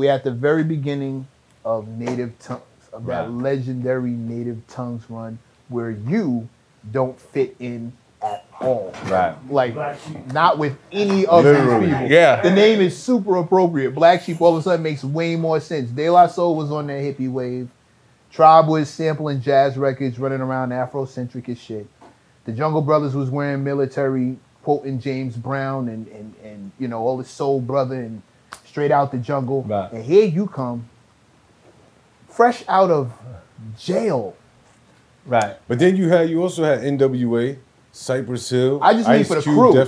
we're at the very beginning of Native Tongues, of that legendary Native Tongues run where you don't fit in at all. Right. Like, not with any of these people. Yeah. The name is super appropriate. Black Sheep all of a sudden makes way more sense. De La Soul was on that hippie wave. Tribe was sampling jazz records, running around Afrocentric as shit. The Jungle Brothers was wearing military, quoting James Brown and you know, all the Soul Brother and Straight Out the Jungle. Right. And here you come, fresh out of jail. Right. But then you also had N.W.A., Cypress Hill, I just Ice Cube, crew. He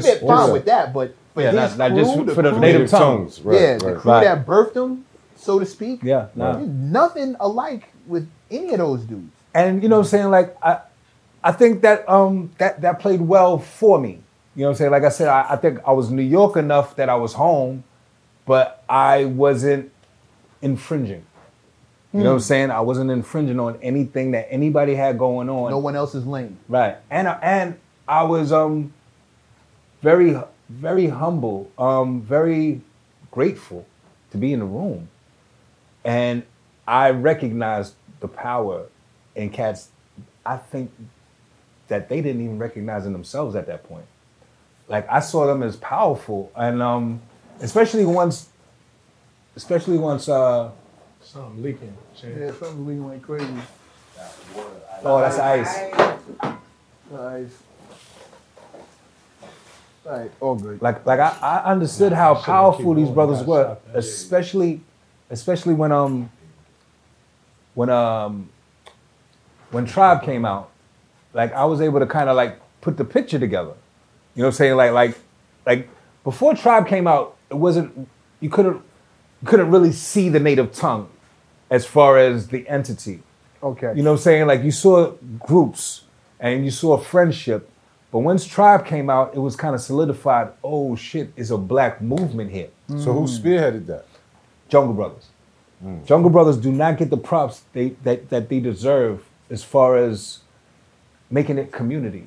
fit fine with that, but for his crew, for the Native Tongues. Right, yeah, the crew that birthed him, so to speak. Yeah, there's nothing alike with any of those dudes. And you know what I'm saying? Like, I think that that played well for me. You know what I'm saying? Like I said, I think I was New York enough that I was home, but I wasn't infringing. You know what I'm saying? I wasn't infringing on anything that anybody had going on. No one else's lane. Right. And I was very, very humble, very grateful to be in the room. And I recognized the power in cats. I think that they didn't even recognize in themselves at that point. Like, I saw them as powerful. And especially once something leaking. Yeah, something leaking like crazy. Oh, that's ice. All right, all good. Like I understood how powerful these brothers were, especially when Tribe came out. Like, I was able to kind of like put the picture together. You know what I'm saying? Like before Tribe came out, it wasn't you couldn't really see the Native Tongue as far as the entity. Okay. You know what I'm saying? Like, you saw groups and you saw friendship, but once Tribe came out, it was kind of solidified, oh shit, it's a black movement here. Mm. So who spearheaded that? Jungle Brothers. Mm. Jungle Brothers do not get the props that they deserve as far as making it community.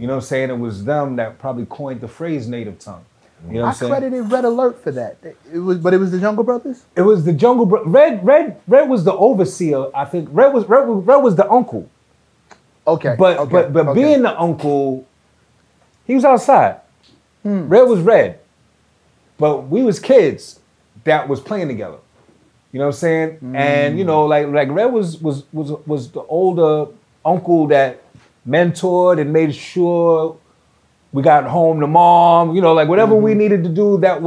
You know what I'm saying? It was them that probably coined the phrase Native Tongue. You know what I'm credited Red Alert for that. It was the Jungle Brothers? It was the Jungle Brothers. Red was the overseer, I think. Red was the uncle. Okay. But being the uncle, he was outside. Hmm. Red was Red. But we was kids that was playing together. You know what I'm saying? Mm. And you know, like Red was the older uncle that mentored and made sure we got home to mom, you know, like whatever we needed to do that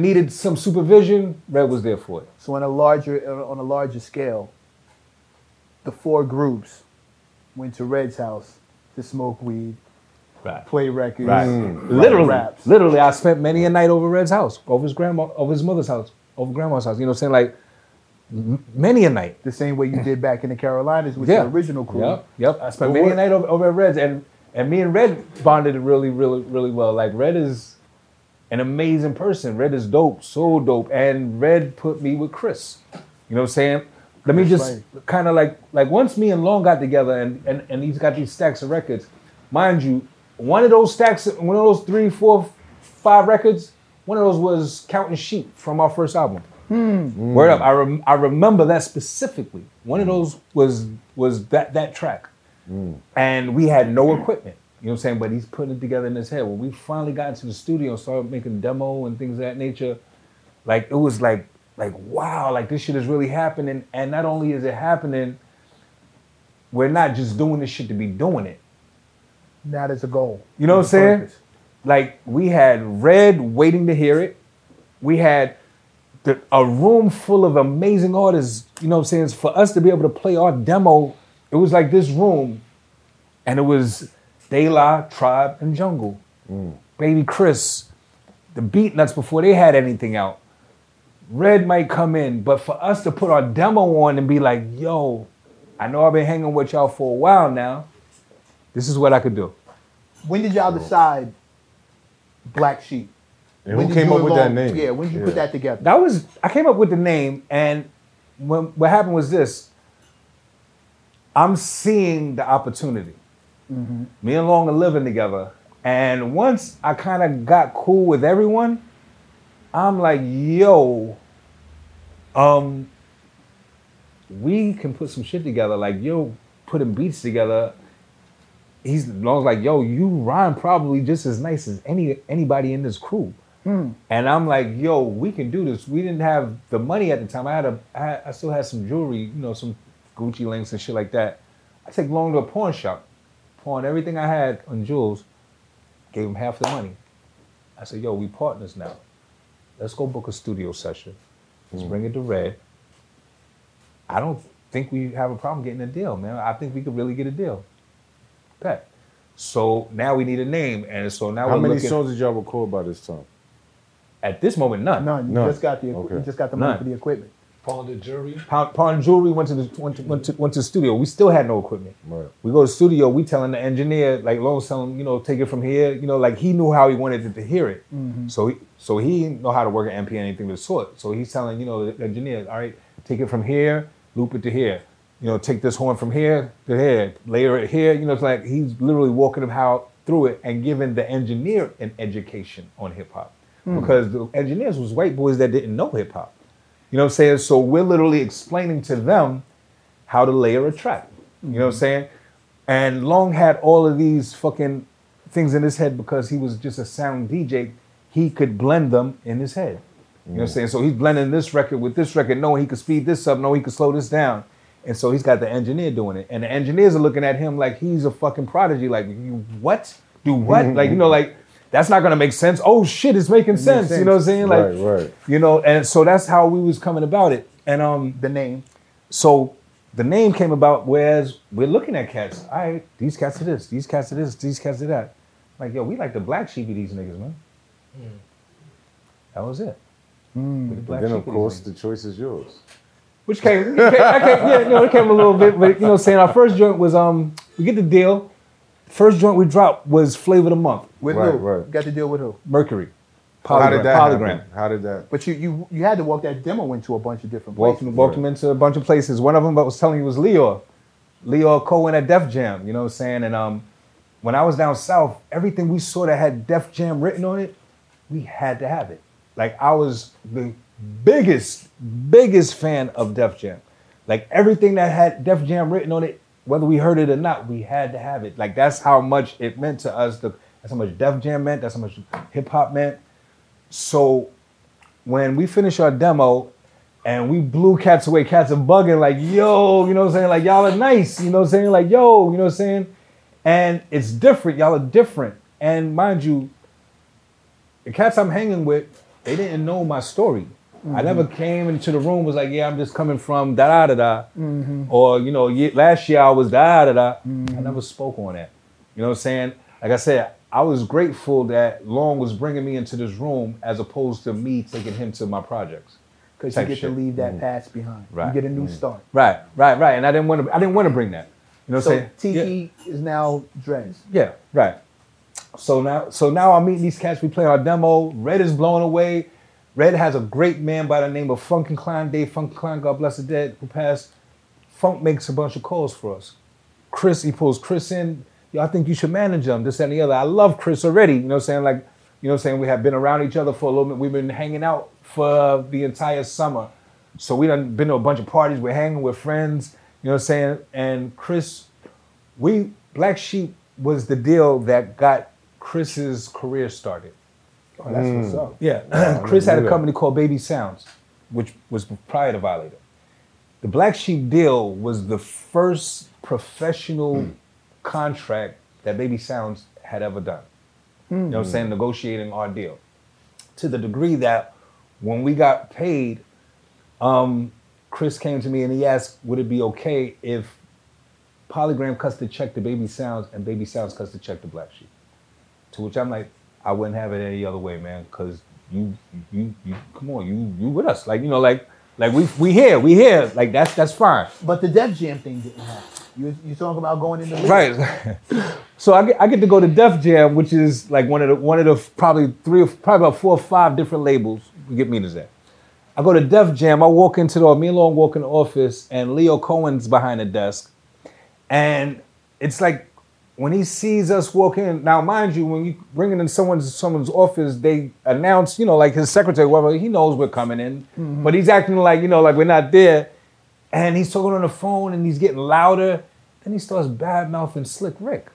needed some supervision, Red was there for it. So on a larger scale, the four groups went to Red's house to smoke weed, play records, literally, I spent many a night over Red's house, over grandma's house. You know what I'm saying? Like, many a night. The same way you did back in the Carolinas with your original crew. Yep. I spent many a night over at Red's, and me and Red bonded really, really, really well. Like, Red is an amazing person. Red is dope, so dope. And Red put me with Chris. You know what I'm saying? Let me just kind of like once me and Long got together and he's got these stacks of records, mind you, one of those 3, 4, 5 records, one of those was Counting Sheep from our first album. Hmm. Word up. I remember that specifically. One of those was that track. And we had no equipment, you know what I'm saying? But he's putting it together in his head. When we finally got into the studio and started making demo and things of that nature, like, it was like wow, like, this shit is really happening. And not only is it happening, we're not just doing this shit to be doing it. That is a goal. You know what I'm saying? Purpose. Like, we had Red waiting to hear it. We had a room full of amazing artists, you know what I'm saying? For us to be able to play our demo, it was like this room, and it was De La, Tribe, and Jungle. Baby Chris, the Beat Nuts before they had anything out. Red might come in, but for us to put our demo on and be like, yo, I know I've been hanging with y'all for a while now. This is what I could do. When did y'all decide Black Sheep? And who came up with that name? Yeah, when did you put that together? I came up with the name, and what happened was this. I'm seeing the opportunity. Mm-hmm. Me and Long are living together. And once I kind of got cool with everyone, I'm like, yo, we can put some shit together. Like, yo, putting beats together. He's Long's like, yo, you rhyme probably just as nice as anybody in this crew. Mm. And I'm like, yo, we can do this. We didn't have the money at the time. I still had some jewelry, you know, some Gucci links and shit like that. I take Long to a pawn shop, pawned everything I had on jewels, gave him half the money. I said, yo, we partners now. Let's go book a studio session. Let's bring it to Red. I don't think we have a problem getting a deal, man. I think we could really get a deal. Bet. So now we need a name, and so now how many songs did y'all record by this time? At this moment, none. None. You just got the money for the equipment. Pawned the jewelry. Pawned jewelry. Went to the studio. We still had no equipment. Right. We go to the studio. We telling the engineer, like Long's telling, you know, take it from here. You know, like he knew how he wanted to hear it. Mm-hmm. So he didn't know how to work an MP or anything of the sort. So he's telling, you know, the engineer, all right, take it from here, loop it to here. You know, take this horn from here to here, layer it here. You know, it's like he's literally walking him out through it and giving the engineer an education on hip hop. Mm. Because the engineers was white boys that didn't know hip hop. You know what I'm saying? So we're literally explaining to them how to layer a track. You know what I'm saying? And Long had all of these fucking things in his head because he was just a sound DJ. He could blend them in his head. You know what I'm saying? So he's blending this record with this record, knowing he could speed this up, knowing he could slow this down. And so he's got the engineer doing it. And the engineers are looking at him like he's a fucking prodigy. Like, you what? Do what? Like, you know, like, that's not going to make sense. Oh, shit, it's making sense. You know what I'm saying? Like, right. You know, and so that's how we was coming about it. And the name. So the name came about, whereas we're looking at cats. All right, these cats are this, these cats are this, these cats are that. Like, yo, we like the black sheep of these niggas, man. Mm. That was it. Mm. Then, of course, the choice is yours. Which came a little bit, but you know, saying our first joint was we get the deal. First joint we dropped was Flavor of the Month. With who? Right. Got the deal with who? Mercury. Polygram. How did that happen? But you had to walk that demo into a bunch of different places. Walked him into a bunch of places. One of them I was telling you was Leo Cohen at Def Jam. You know what I'm saying? And when I was down south, everything we saw that had Def Jam written on it, we had to have it. Like I was the biggest fan of Def Jam. Like everything that had Def Jam written on it, whether we heard it or not, we had to have it. Like that's how much it meant to us. That's how much Def Jam meant. That's how much hip hop meant. So when we finished our demo and we blew cats away, cats are bugging like, yo, you know what I'm saying? Like y'all are nice, you know what I'm saying? Like, yo, you know what I'm saying? And it's different, y'all are different. And mind you, the cats I'm hanging with, they didn't know my story. Mm-hmm. I never came into the room was like, yeah, I'm just coming from da-da-da-da. Mm-hmm. Or, you know, last year I was da-da-da-da. Mm-hmm. I never spoke on that. You know what I'm saying? Like I said, I was grateful that Long was bringing me into this room as opposed to me taking him to my projects. Because you get to leave that past behind. Right. You get a new start. Right. And I didn't want to bring that. You know what I'm saying? Tiki is now Dreads. Yeah, right. So now I'm meeting these cats. We play our demo. Red is blown away. Red has a great man by the name of Funkin' Klein, Dave Funkin' Klein, God bless the dead, who passed. Funk makes a bunch of calls for us. Chris, he pulls Chris in. Yo, I think you should manage him, this and the other. I love Chris already, you know what I'm saying? Like, you know what I'm saying? We have been around each other for a little bit. We've been hanging out for the entire summer. So we done been to a bunch of parties. We're hanging with friends, you know what I'm saying? And Chris, Black Sheep was the deal that got Chris's career started. Oh, that's what's up. Yeah. Chris had a company called Baby Sounds, which was prior to Violator. The Black Sheep deal was the first professional contract that Baby Sounds had ever done. Mm. You know what I'm saying? Negotiating our deal. To the degree that when we got paid, Chris came to me and he asked, would it be okay if Polygram cuts the check to Baby Sounds and Baby Sounds cuts the check to Black Sheep? To which I'm like, I wouldn't have it any other way, man. Cause you come on, you with us, like you know, like we here, like that's fine. But the Def Jam thing didn't happen. You talking about going in the league, right? So I get to go to Def Jam, which is like one of the probably about 4 or 5 different labels we get meters at. I go to Def Jam. I walk into the me and Long walk in the office, and Leo Cohen's behind the desk, and it's like. When he sees us walk in, now mind you, when you bring in someone's office, they announce, you know, like his secretary, whatever, he knows we're coming in, mm-hmm. but he's acting like, you know, like we're not there. And he's talking on the phone and he's getting louder. Then he starts bad-mouthing Slick Rick,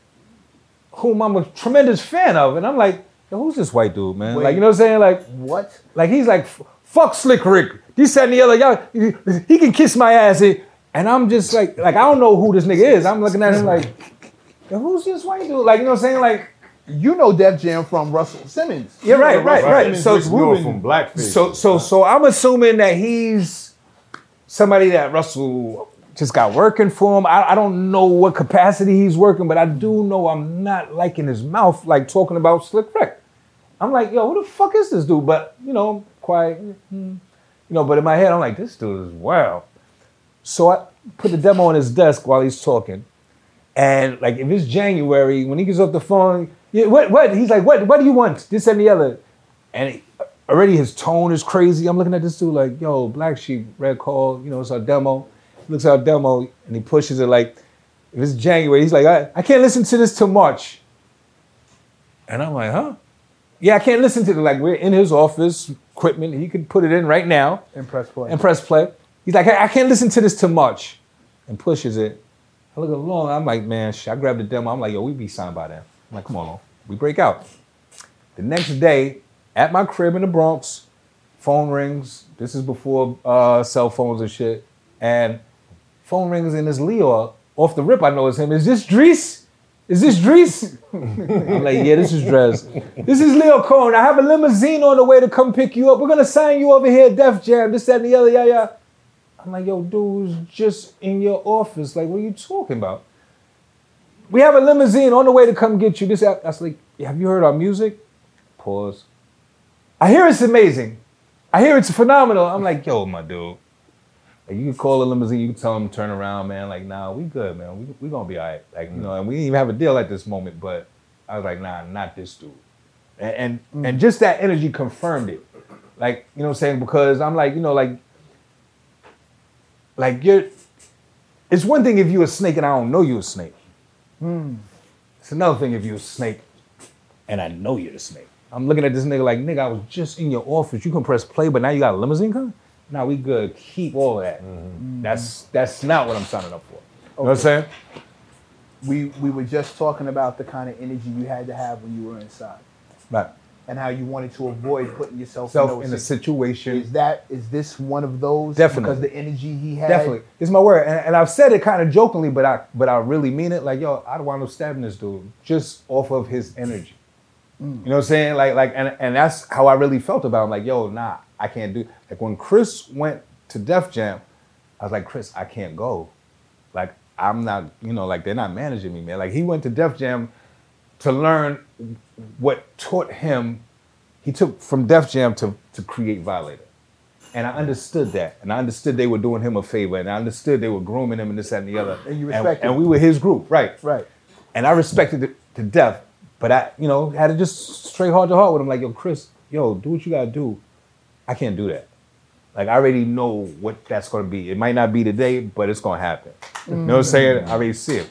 whom I'm a tremendous fan of. And I'm like, yo, who's this white dude, man? Wait, like, you know what I'm saying? Like, what? Like, he's like, fuck Slick Rick. He said, the other, y'all, he can kiss my ass. And I'm just like, I don't know who this nigga is. I'm looking at him like, and who's this white dude? Like, you know what I'm saying? Like, you know Def Jam from Russell Simmons. Yeah, right. So it's Ruben. From Blackface. So I'm assuming that he's somebody that Russell just got working for him. I don't know what capacity he's working, but I do know I'm not liking his mouth, like talking about Slick Rick. I'm like, yo, who the fuck is this dude? But, you know, quiet. You know, but in my head, I'm like, this dude is wild. So I put the demo on his desk while he's talking. And like, if it's January, when he gets off the phone, yeah, what? He's like, what do you want? This and the other. And already his tone is crazy. I'm looking at this dude like, yo, Black Sheep, Red Call, you know, it's our demo. He looks at our demo and he pushes it like, if it's January, he's like, I can't listen to this till March. And I'm like, huh? Yeah, I can't listen to it. Like, we're in his office, equipment, he could put it in right now. And press play. He's like, I can't listen to this till March. And pushes it. I look along, I'm like, man, I grabbed the demo. I'm like, yo, we be signed by them. I'm like, come on, we break out. The next day, at my crib in the Bronx, phone rings. This is before cell phones and shit. And phone rings and it's Leo. Off the rip, I know it's him. Is this Drees? I'm like, yeah, this is Drees. This is Leo Cohen. I have a limousine on the way to come pick you up. We're going to sign you over here at Def Jam, this, that, and the other, yeah, yeah. I'm like, yo, dude, just in your office. Like, what are you talking about? We have a limousine on the way to come get you. This, I was like, have you heard our music? Pause. I hear it's amazing. I hear it's phenomenal. I'm like, yo, my dude. Like, you can call a limousine. You can tell them, turn around, man. Like, nah, we good, man. We going to be all right. Like, you know, and we didn't even have a deal at this moment. But I was like, nah, not this dude. And just that energy confirmed it. Like, you know what I'm saying? Because I'm like, you know, like it's one thing if you're a snake and I don't know you're a snake. It's another thing if you're a snake and I know you're the snake. I'm looking at this nigga like, nigga, I was just in your office. You can press play, but now you got a limousine coming? Nah, we good. Keep all that. Mm-hmm. That's not what I'm signing up for. Okay. You know what I'm saying? We were just talking about the kind of energy you had to have when you were inside. Right. And how you wanted to avoid putting yourself in a situation. Is this one of those? Definitely. Because the energy he had. Definitely. It's my word. And I've said it kind of jokingly, but I really mean it. Like, yo, I'd wind up stabbing this dude just off of his energy. You know what I'm saying? Like and that's how I really felt about him. Like, yo, nah, I can't do. Like when Chris went to Def Jam, I was like, Chris, I can't go. Like, I'm not, you know, like they're not managing me, man. Like he went to Def Jam to learn what taught him, he took from Def Jam to create Violator. And I understood that. And I understood they were doing him a favor. And I understood they were grooming him and this, that, and the other. And you respected him. And we were his group, right. Right. And I respected it to death. But I, you know, had to just straight hard to heart with him. Like, yo, Chris, yo, do what you gotta do. I can't do that. Like, I already know what that's gonna be. It might not be today, but it's gonna happen. Mm-hmm. You know what I'm saying? I already see it.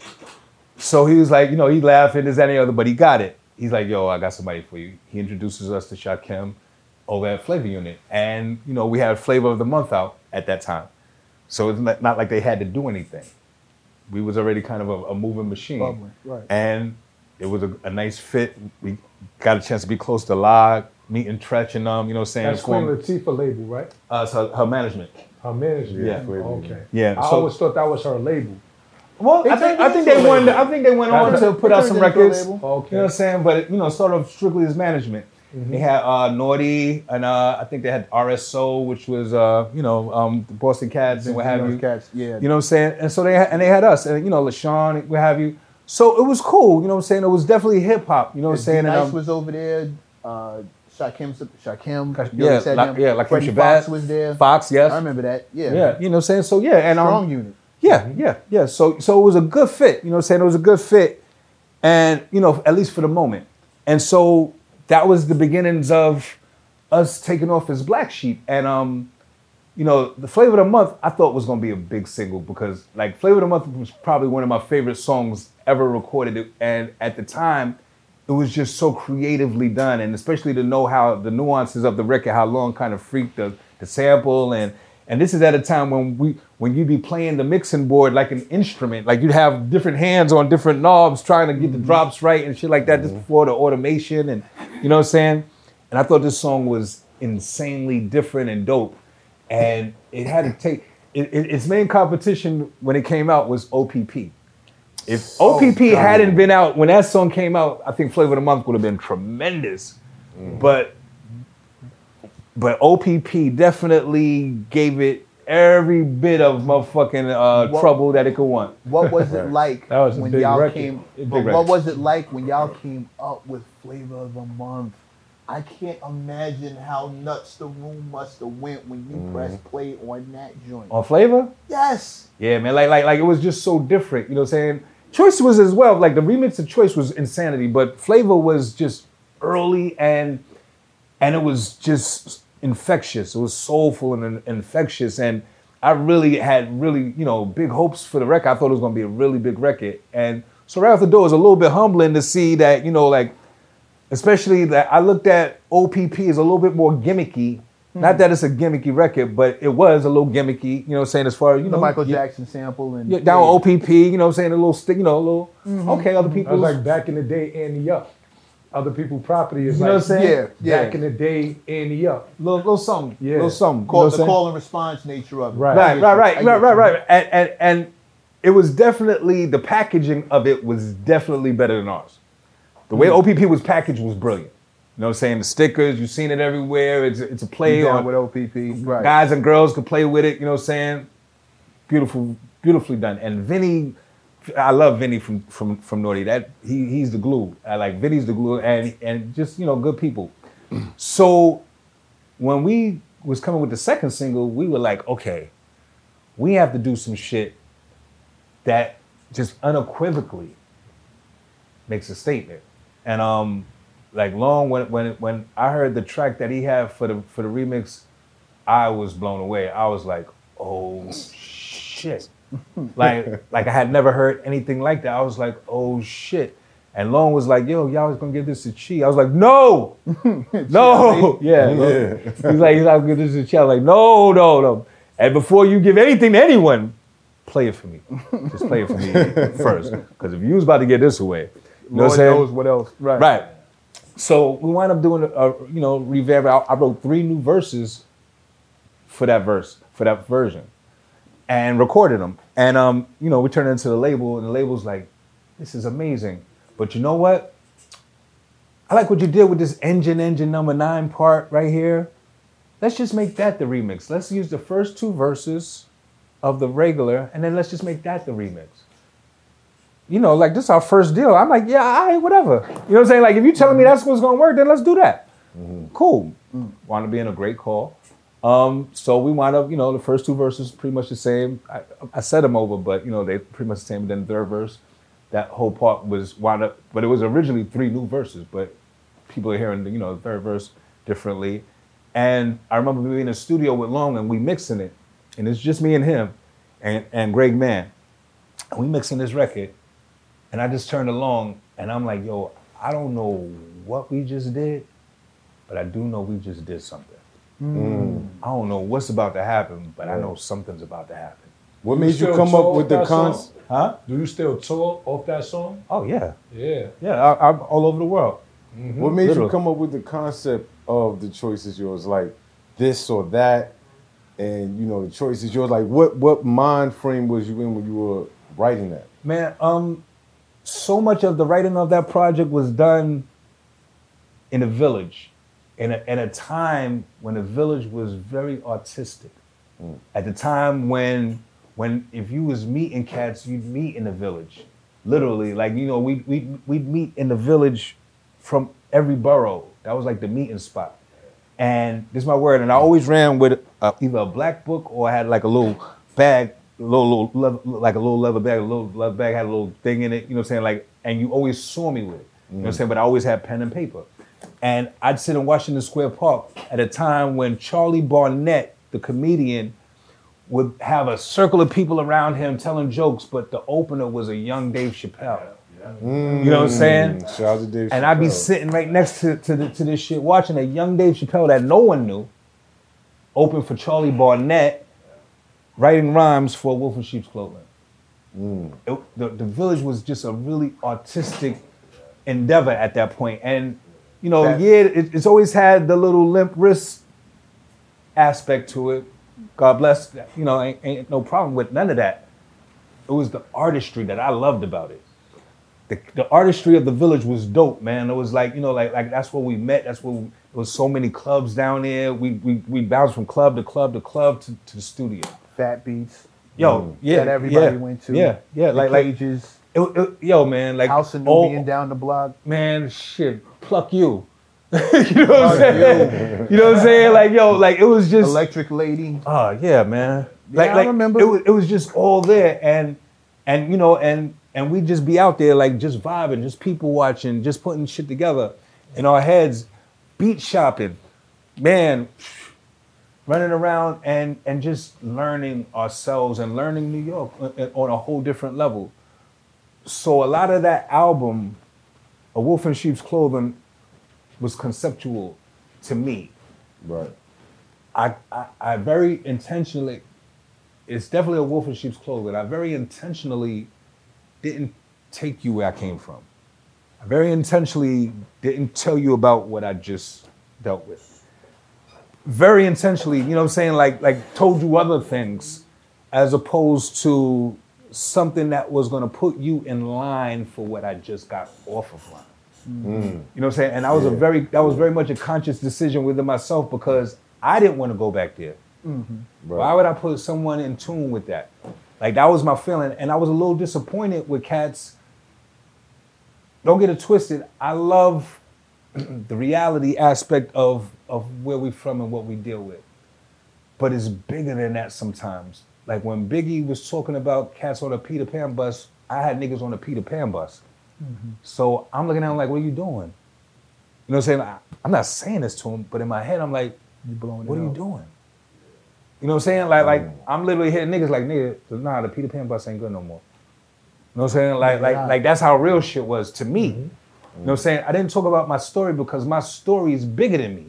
So he was like, you know, he laughing, this, that, and the other, but he got it. He's like, yo, I got somebody for you. He introduces us to Shakem over at Flavor Unit. And, you know, we had Flavor of the Month out at that time. So it's not like they had to do anything. We was already kind of a moving machine. Bubbling, right. And it was a nice fit. We got a chance to be close to Log, meeting Treach and them, you know what I'm saying? That's Queen Latifah label, right? Her management. Her management. Yeah. Okay. Yeah. I always thought that was her label. Well, I think they went on to put out some records. Okay. You know what I'm saying? But it, you know, sort of strictly as management. Mm-hmm. They had Naughty, and I think they had RSO, which was you know the Boston Cats and what have you. Cats, yeah. You know what I'm saying? And so they had us, and you know LaShawn, what have you. So it was cool. You know what I'm saying? It was definitely hip hop. You know what I'm saying? Nice was over there. Shakem, like Freddie Fox was there. Fox, yes, I remember that. Yeah, yeah. You know what I'm saying? So yeah, and Strong Unit. Yeah. So it was a good fit. You know what I'm saying? It was a good fit. And, you know, at least for the moment. And so that was the beginnings of us taking off as Black Sheep. And you know, the Flavor of the Month, I thought was going to be a big single because, like, Flavor of the Month was probably one of my favorite songs ever recorded. And at the time, it was just so creatively done. And especially to know how the nuances of the record, how long kind of freaked the sample. And this is at a time when you'd be playing the mixing board like an instrument, like you'd have different hands on different knobs trying to get the drops right and shit like that, just before the automation and, you know what I'm saying? And I thought this song was insanely different and dope. And it had to take, its main competition when it came out was OPP. If OPP hadn't been out, when that song came out, I think Flavor of the Month would have been tremendous. Mm. But OPP definitely gave it every bit of motherfucking trouble that it could want. What was it like when y'all came? But what was it like when y'all came up with Flavor of the Month? I can't imagine how nuts the room must have went when you pressed play on that joint. On Flavor? Yes. Yeah, man. Like it was just so different. You know what I'm saying? Choice was as well. Like the remix of Choice was insanity, but Flavor was just early and it was just infectious. It was soulful and infectious. And I really had big hopes for the record. I thought it was going to be a really big record. And so right off the door, it was a little bit humbling to see that, you know, like, especially that I looked at OPP as a little bit more gimmicky. Not that it's a gimmicky record, but it was a little gimmicky, you know what I'm saying, as far as, you know. The Michael Jackson sample. And down with OPP, you know what I'm saying, a little stick, you know, a little, okay, other people. It was like back in the day, Annie Up. Other people's property is, you know, like, what I'm saying? Yeah, back in the day, Annie Up. Little something, little something. Call, you know the saying? Call and response nature of it. Right. And it was definitely, the packaging of it was definitely better than ours. The way OPP was packaged was brilliant. You know what I'm saying? The stickers, you've seen it everywhere. It's a play on with OPP. Right. Guys and girls could play with it, you know what I'm saying? Beautifully done. And Vinny, I love Vinny from Naughty. That he's the glue. I like Vinny's the glue and just, you know, good people. So when we was coming with the second single, we were like, okay, we have to do some shit that just unequivocally makes a statement. And like Long, when I heard the track that he had for the remix, I was blown away. I was like, oh shit. like I had never heard anything like that. I was like, oh shit. And Long was like, yo, y'all was gonna give this to Chi. I was like, no! No! Yeah. He's like, give this to Chi. I was like, no. And before you give anything to anyone, play it for me. Just play it for me first. Because if you was about to get this away, Lord knows what else. Right. So we wound up doing a revamp. I wrote 3 new verses for that version, and recorded them. And we turned it into the label, and the label's like, "This is amazing." But you know what? I like what you did with this engine number 9 part right here. Let's just make that the remix. Let's use the first 2 verses of the regular, and then let's just make that the remix. You know, like, this is our first deal. I'm like, yeah, all right, whatever. You know what I'm saying? Like, if you're telling me that's what's going to work, then let's do that. Mm-hmm. Cool. Mm. Wound up being a great call. So we wound up, the first 2 verses pretty much the same. I said them over, but, they pretty much the same. Then the third verse, that whole part was wound up. But it was originally 3 new verses, but people are hearing, the third verse differently. And I remember being in the studio with Long, and we mixing it. And it's just me and him and Greg Mann. And we mixing this record. And I just turned along and I'm like, yo, I don't know what we just did, but I do know we just did something. Mm. I don't know what's about to happen, but I know something's about to happen. What made you come up with the concept? Huh? Do you still tour off that song? Oh, yeah. Yeah. Yeah, I'm all over the world. Mm-hmm. What made you come up with the concept of The Choice Is Yours? Like this or that, and, The Choice Is Yours. Like what mind frame was you in when you were writing that? Man, so much of the writing of that project was done in a village, in a time when the village was very artistic. Mm. At the time when if you was meeting cats, you'd meet in the village, literally. Like, we'd meet in the village from every borough. That was like the meeting spot. And this is my word. And I always ran with either a black book or I had like a little bag. A little leather bag had a little thing in it, you know what I'm saying? Like, and you always saw me with it, you know what I'm saying? But I always had pen and paper. And I'd sit in Washington Square Park at a time when Charlie Barnett, the comedian would have a circle of people around him telling jokes, but the opener was a young Dave Chappelle. You know what I'm saying? Shout out to Dave Chappelle. And I'd be sitting right next to this shit, watching a young Dave Chappelle that no one knew, open for Charlie Barnet, writing rhymes for A Wolf in Sheep's Clothing. The Village was just a really artistic endeavor at that point. And, you know, it's always had the little limp wrist aspect to it. God bless, you know, ain't no problem with none of that. It was the artistry that I loved about it. The artistry of the Village was dope, man. It was like, you know, like that's where we met. That's where there was so many clubs down there. We bounced from club to club to club to the studio. Fat Beats. Yo, that everybody went to. Yeah. The Cages. Yo, man, like House of Nubian down the block. Man, shit, pluck you. You know what I'm saying? You know what I'm saying? Like, yo, like it was just Electric Lady. Oh, yeah, man. I remember it was just all there, and you know, and we'd just be out there like just vibing, just people watching, just putting shit together in our heads, beat shopping, man, running around and just learning ourselves and learning New York on a whole different level. So a lot of that album, A Wolf in Sheep's Clothing, was conceptual to me. Right. I very intentionally, it's definitely A Wolf in Sheep's Clothing, I very intentionally didn't take you where I came from. I very intentionally didn't tell you about what I just dealt with. Very intentionally, you know what I'm saying, like told you other things as opposed to something that was gonna put you in line for what I just got off of line. You know what I'm saying? And that was very much a conscious decision within myself because I didn't want to go back there. Right. Why would I put someone in tune with that? Like that was my feeling. And I was a little disappointed with cats. Don't get it twisted. I love the reality aspect of where we're from and what we deal with. But it's bigger than that sometimes. Like when Biggie was talking about cats on a Peter Pan bus, I had niggas on a Peter Pan bus. So I'm looking at him like, what are you doing? You know what I'm saying? I'm not saying this to him, but in my head, I'm like, what are you doing? You know what I'm saying? Like I'm literally hitting niggas like, nigga, nah, the Peter Pan bus ain't good no more. You know what I'm saying? Like that's how real shit was to me. You know what I'm saying? I didn't talk about my story because my story is bigger than me.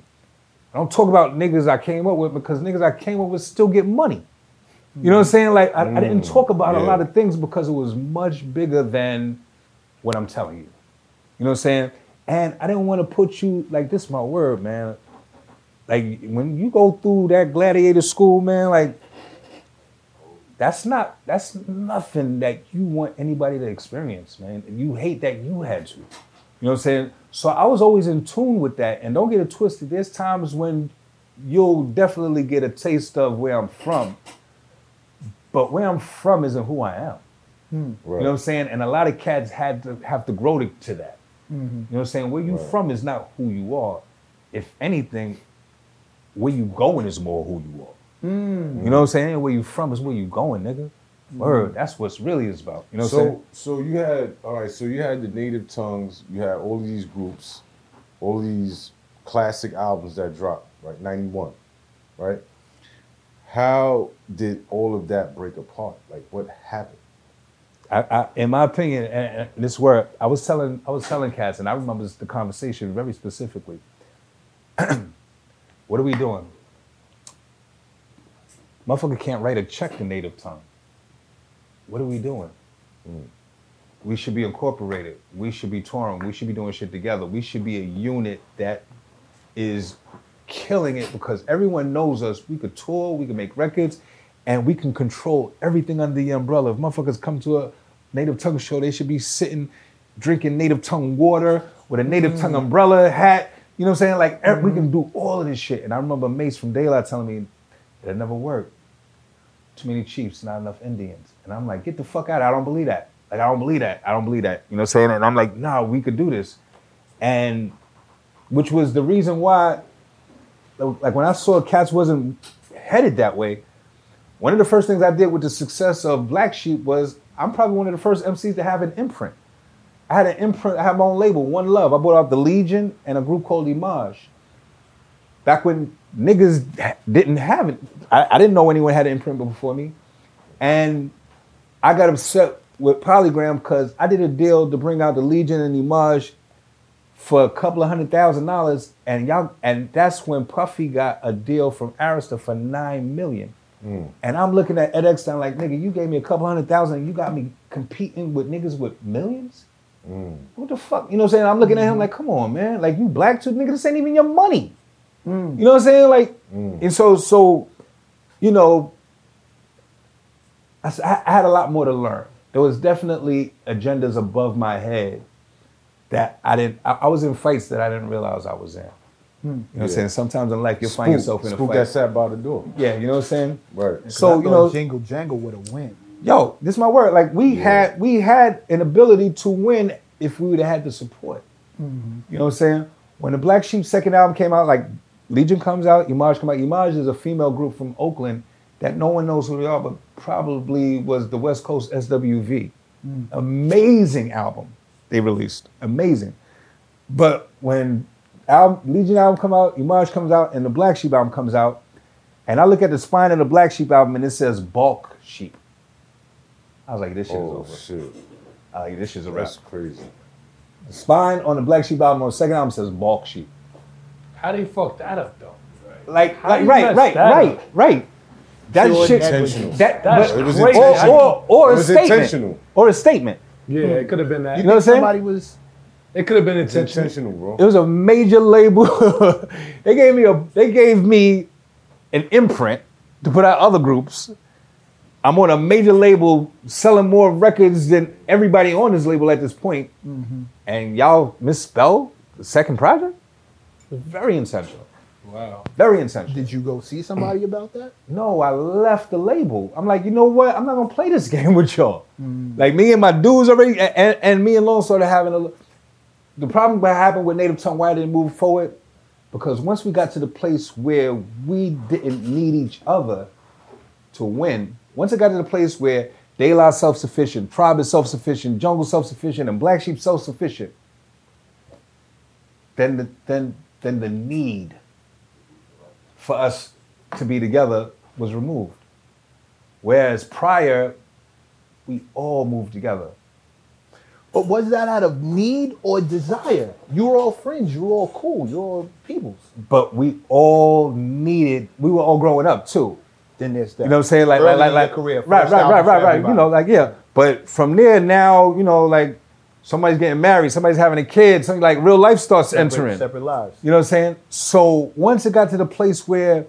I don't talk about niggas I came up with because niggas I came up with still get money. You know what I'm saying? Like I didn't talk about a lot of things because it was much bigger than what I'm telling you. You know what I'm saying? And I didn't want to put you, like, this is my word, man. Like, when you go through that gladiator school, man, like, that's nothing that you want anybody to experience, man. You hate that you had to. You know what I'm saying? So I was always in tune with that. And don't get it twisted. There's times when you'll definitely get a taste of where I'm from. But where I'm from isn't who I am. Right. You know what I'm saying? And a lot of cats have to grow to that. You know what I'm saying? Where you from is not who you are. If anything, where you going is more who you are. You know what I'm saying? Where you from is where you going, nigga. Word, that's what's really is about. You know what I'm saying? So you had the Native Tongues, you had all these groups, all these classic albums that dropped, right? 91, right? How did all of that break apart? Like what happened? I, in my opinion, and this word, I was telling cats, and I remember the conversation very specifically. What are we doing? Motherfucker can't write a check to Native Tongue. What are we doing? We should be incorporated. We should be touring. We should be doing shit together. We should be a unit that is killing it because everyone knows us. We could tour. We could make records. And we can control everything under the umbrella. If motherfuckers come to a Native Tongue show, they should be sitting, drinking Native Tongue water with a Native Tongue umbrella hat. You know what I'm saying? Like, we can do all of this shit. And I remember Mace from De La telling me, that never worked. Too many chiefs, not enough Indians. And I'm like, get the fuck out. I don't believe that. Like, I don't believe that. I don't believe that. You know what I'm saying? And I'm like, nah, we could do this. And which was the reason why, like, when I saw cats wasn't headed that way, one of the first things I did with the success of Black Sheep was I'm probably one of the first MCs to have an imprint. I had an imprint. I had my own label, One Love. I bought out The Legion and a group called Image. back when niggas didn't have it. I didn't know anyone had an imprint before me. And I got upset with Polygram because I did a deal to bring out the Legion and Image for $200,000, and that's when Puffy got a deal from Arista for $9 million. Mm. And I'm looking at edX, I'm like, nigga, you gave me $200,000, and you got me competing with niggas with millions? Mm. What the fuck? You know what I'm saying? I'm looking at him like, come on, man. Like, you black too, nigga, this ain't even your money. Mm. You know what I'm saying? Like, and so, you know, I had a lot more to learn. There was definitely agendas above my head that I was in fights that I didn't realize I was in. You know what I'm saying? Sometimes in life, you'll find yourself in a fight. Spook that sat by the door. Yeah, you know what I'm saying? Right. So, you know. Jingle Jangle would have win. Yo, this is my word. Like, we had an ability to win if we would have had the support. Mm-hmm. You know what I'm saying? When the Black Sheep second album came out, like, Legion comes out, Image come out. Image is a female group from Oakland that no one knows who they are, but probably was the West Coast SWV. Mm. Amazing album they released. Amazing. But when Legion album come out, Image comes out, and the Black Sheep album comes out, and I look at the spine of the Black Sheep album, and it says Bulk Sheep. I was like, this shit is over. Shit. I was like, this shit's a wrap. That's crazy. The spine on the Black Sheep album on the second album says Bulk Sheep. How they fuck that up, though? Right. Like right. That so shit, that's it was crazy. Or a statement. Yeah, it could have been that. You know what I'm saying? It could have been intentional, bro. It was a major label. They gave me an imprint to put out other groups. I'm on a major label selling more records than everybody on this label at this point. Mm-hmm. And y'all misspell the second project? Very intentional. Wow. Very intentional. Did you go see somebody about that? No, I left the label. I'm like, you know what? I'm not going to play this game with y'all. Mm. Like, me and my dudes already, and me and Lone started having a look. The problem that happened with Native Tongue, why I didn't move forward, because once we got to the place where we didn't need each other to win, once it got to the place where De La self-sufficient, Tribe is self-sufficient, Jungle self-sufficient, and Black Sheep self-sufficient, then the need for us to be together was removed. Whereas prior, we all moved together. But was that out of need or desire? You were all friends, you were all cool, you were all peoples. But we were all growing up too. Then there's that. You know what I'm saying? Like career. Right. You know, like, yeah. But from there now, you know, like, somebody's getting married, somebody's having a kid, something like real life starts entering. Separate lives. You know what I'm saying? So once it got to the place where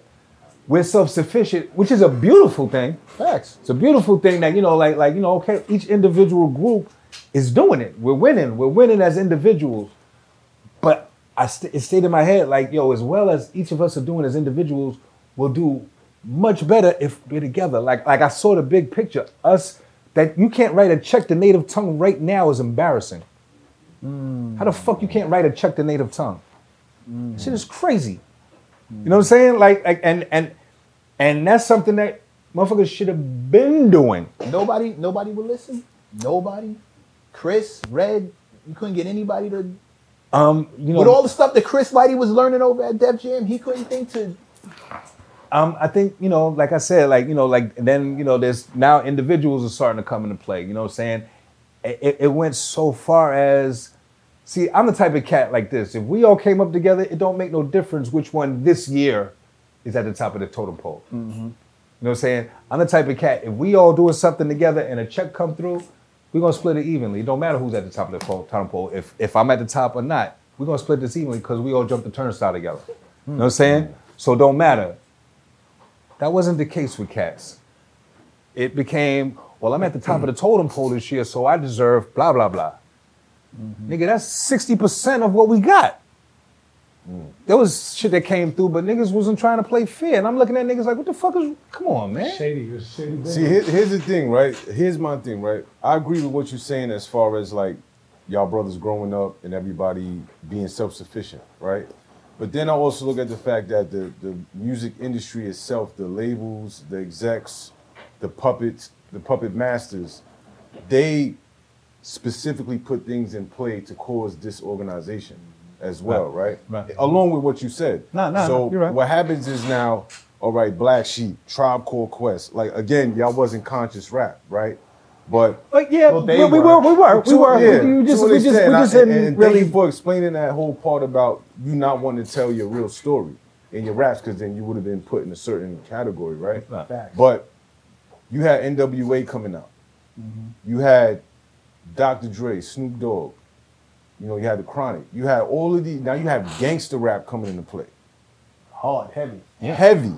we're self-sufficient, which is a beautiful thing. Facts. It's a beautiful thing that, you know, like, you know, okay, each individual group is doing it. We're winning as individuals. But it stayed in my head like, yo, as well as each of us are doing as individuals, we'll do much better if we're together. Like I saw the big picture. Us. That you can't write a check to Native Tongue right now is embarrassing. Mm. How the fuck you can't write a check to Native Tongue? Mm. Shit is crazy. Mm. You know what I'm saying? Like and that's something that motherfuckers should have been doing. Nobody would listen. Nobody. Chris, Red, you couldn't get anybody to. You know, with all the stuff that Chris Lighty was learning over at Def Jam, he couldn't think to. I think, you know, like I said, like, you know, like, then, you know, there's now individuals are starting to come into play. You know what I'm saying? It went so far as, see, I'm the type of cat like this. If we all came up together, it don't make no difference which one this year is at the top of the totem pole. Mm-hmm. You know what I'm saying? I'm the type of cat, if we all doing something together and a check come through, we're going to split it evenly. It don't matter who's at the top of the totem pole. If I'm at the top or not, we're going to split this evenly because we all jump the turnstile together. Mm. You know what I'm saying? So it don't matter. That wasn't the case with cats. It became, well, I'm at the top of the totem pole this year, so I deserve blah, blah, blah. Mm-hmm. Nigga, that's 60% of what we got. Mm. There was shit that came through, but niggas wasn't trying to play fair. And I'm looking at niggas like, what the fuck is, come on, man. Shady. See, here's the thing, right? Here's my thing, right? I agree with what you're saying as far as like y'all brothers growing up and everybody being self-sufficient, right? But then I also look at the fact that the music industry itself, the labels, the execs, the puppets, the puppet masters, they specifically put things in play to cause disorganization. as well, right? Along with what you said. So you're right. What happens is now, all right, Black Sheep, Tribe Called Quest. Like again, y'all wasn't conscious rap, right? But yeah, well, we were. Yeah, we just really. Thank you for explaining that whole part about you not wanting to tell your real story in your raps, because then you would have been put in a certain category, right? But you had N.W.A. coming out. Mm-hmm. You had Dr. Dre, Snoop Dogg. You know, you had the Chronic. You had all of these. Now you have gangsta rap coming into play. Hard, heavy. Yeah. Heavy.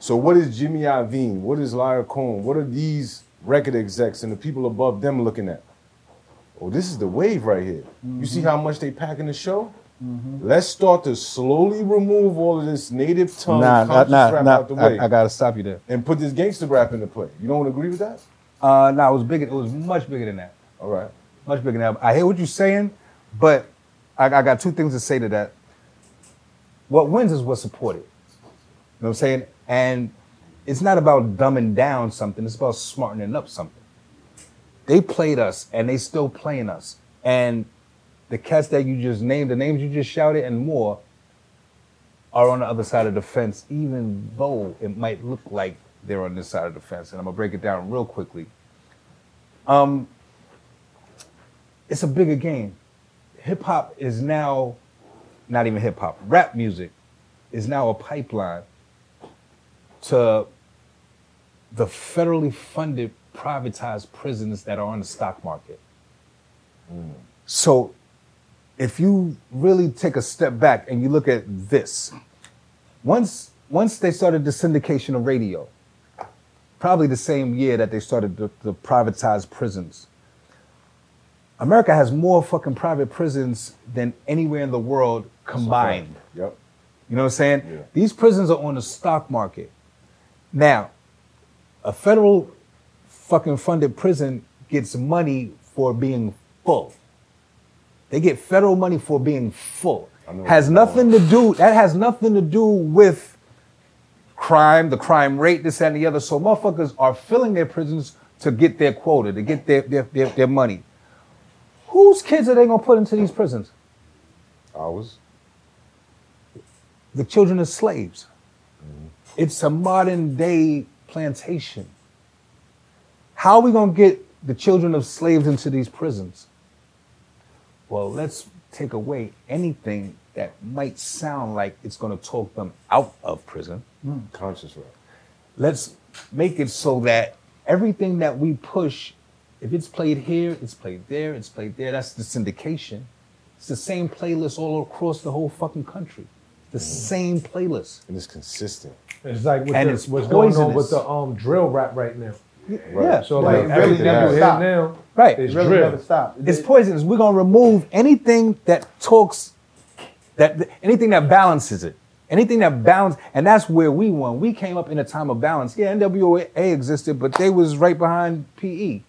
So what is Jimmy Iovine? What is Lyle Cohen? What are these record execs and the people above them looking at? Oh, this is the wave right here. Mm-hmm. You see how much they packing the show? Mm-hmm. Let's start to slowly remove all of this native tongue conscious rap out the way. I gotta stop you there. And put this gangster rap into play. You don't agree with that? No, it was bigger. It was much bigger than that. All right. Much bigger than that. I hear what you're saying, but I got two things to say to that. What wins is what's supported. You know what I'm saying? And it's not about dumbing down something. It's about smartening up something. They played us, and they still playing us. And the cats that you just named, the names you just shouted and more, are on the other side of the fence, even though it might look like they're on this side of the fence. And I'm gonna break it down real quickly. It's a bigger game. Hip hop is now, not even hip hop, rap music is now a pipeline to the federally funded privatized prisons that are on the stock market. Mm. So if you really take a step back and you look at this, once they started the syndication of radio, probably the same year that they started the privatized prisons, America has more fucking private prisons than anywhere in the world combined. Okay. Yep. You know what I'm saying? Yeah. These prisons are on the stock market. Now, a federal fucking funded prison gets money for being full. They get federal money for being full. That has nothing to do with crime, the crime rate, this and the other. So motherfuckers are filling their prisons to get their quota, to get their money. Whose kids are they gonna put into these prisons? Ours. The children of slaves. Mm-hmm. It's a modern day plantation. How are we gonna get the children of slaves into these prisons? Well, let's take away anything that might sound like it's going to talk them out of prison. Mm. Conscious rap. Let's make it so that everything that we push, if it's played here, it's played there, it's played there. That's the syndication. It's the same playlist all across the whole fucking country. The same playlist. And it's consistent. It's like what's going on with the drill rap right now. Yeah. Right. So like everything that you hear now, right? It's really never stopped. It's poisonous. We're gonna remove anything that talks, anything that balances it, and that's where we won. We came up in a time of balance. Yeah, N.W.A. existed, but they was right behind P.E.,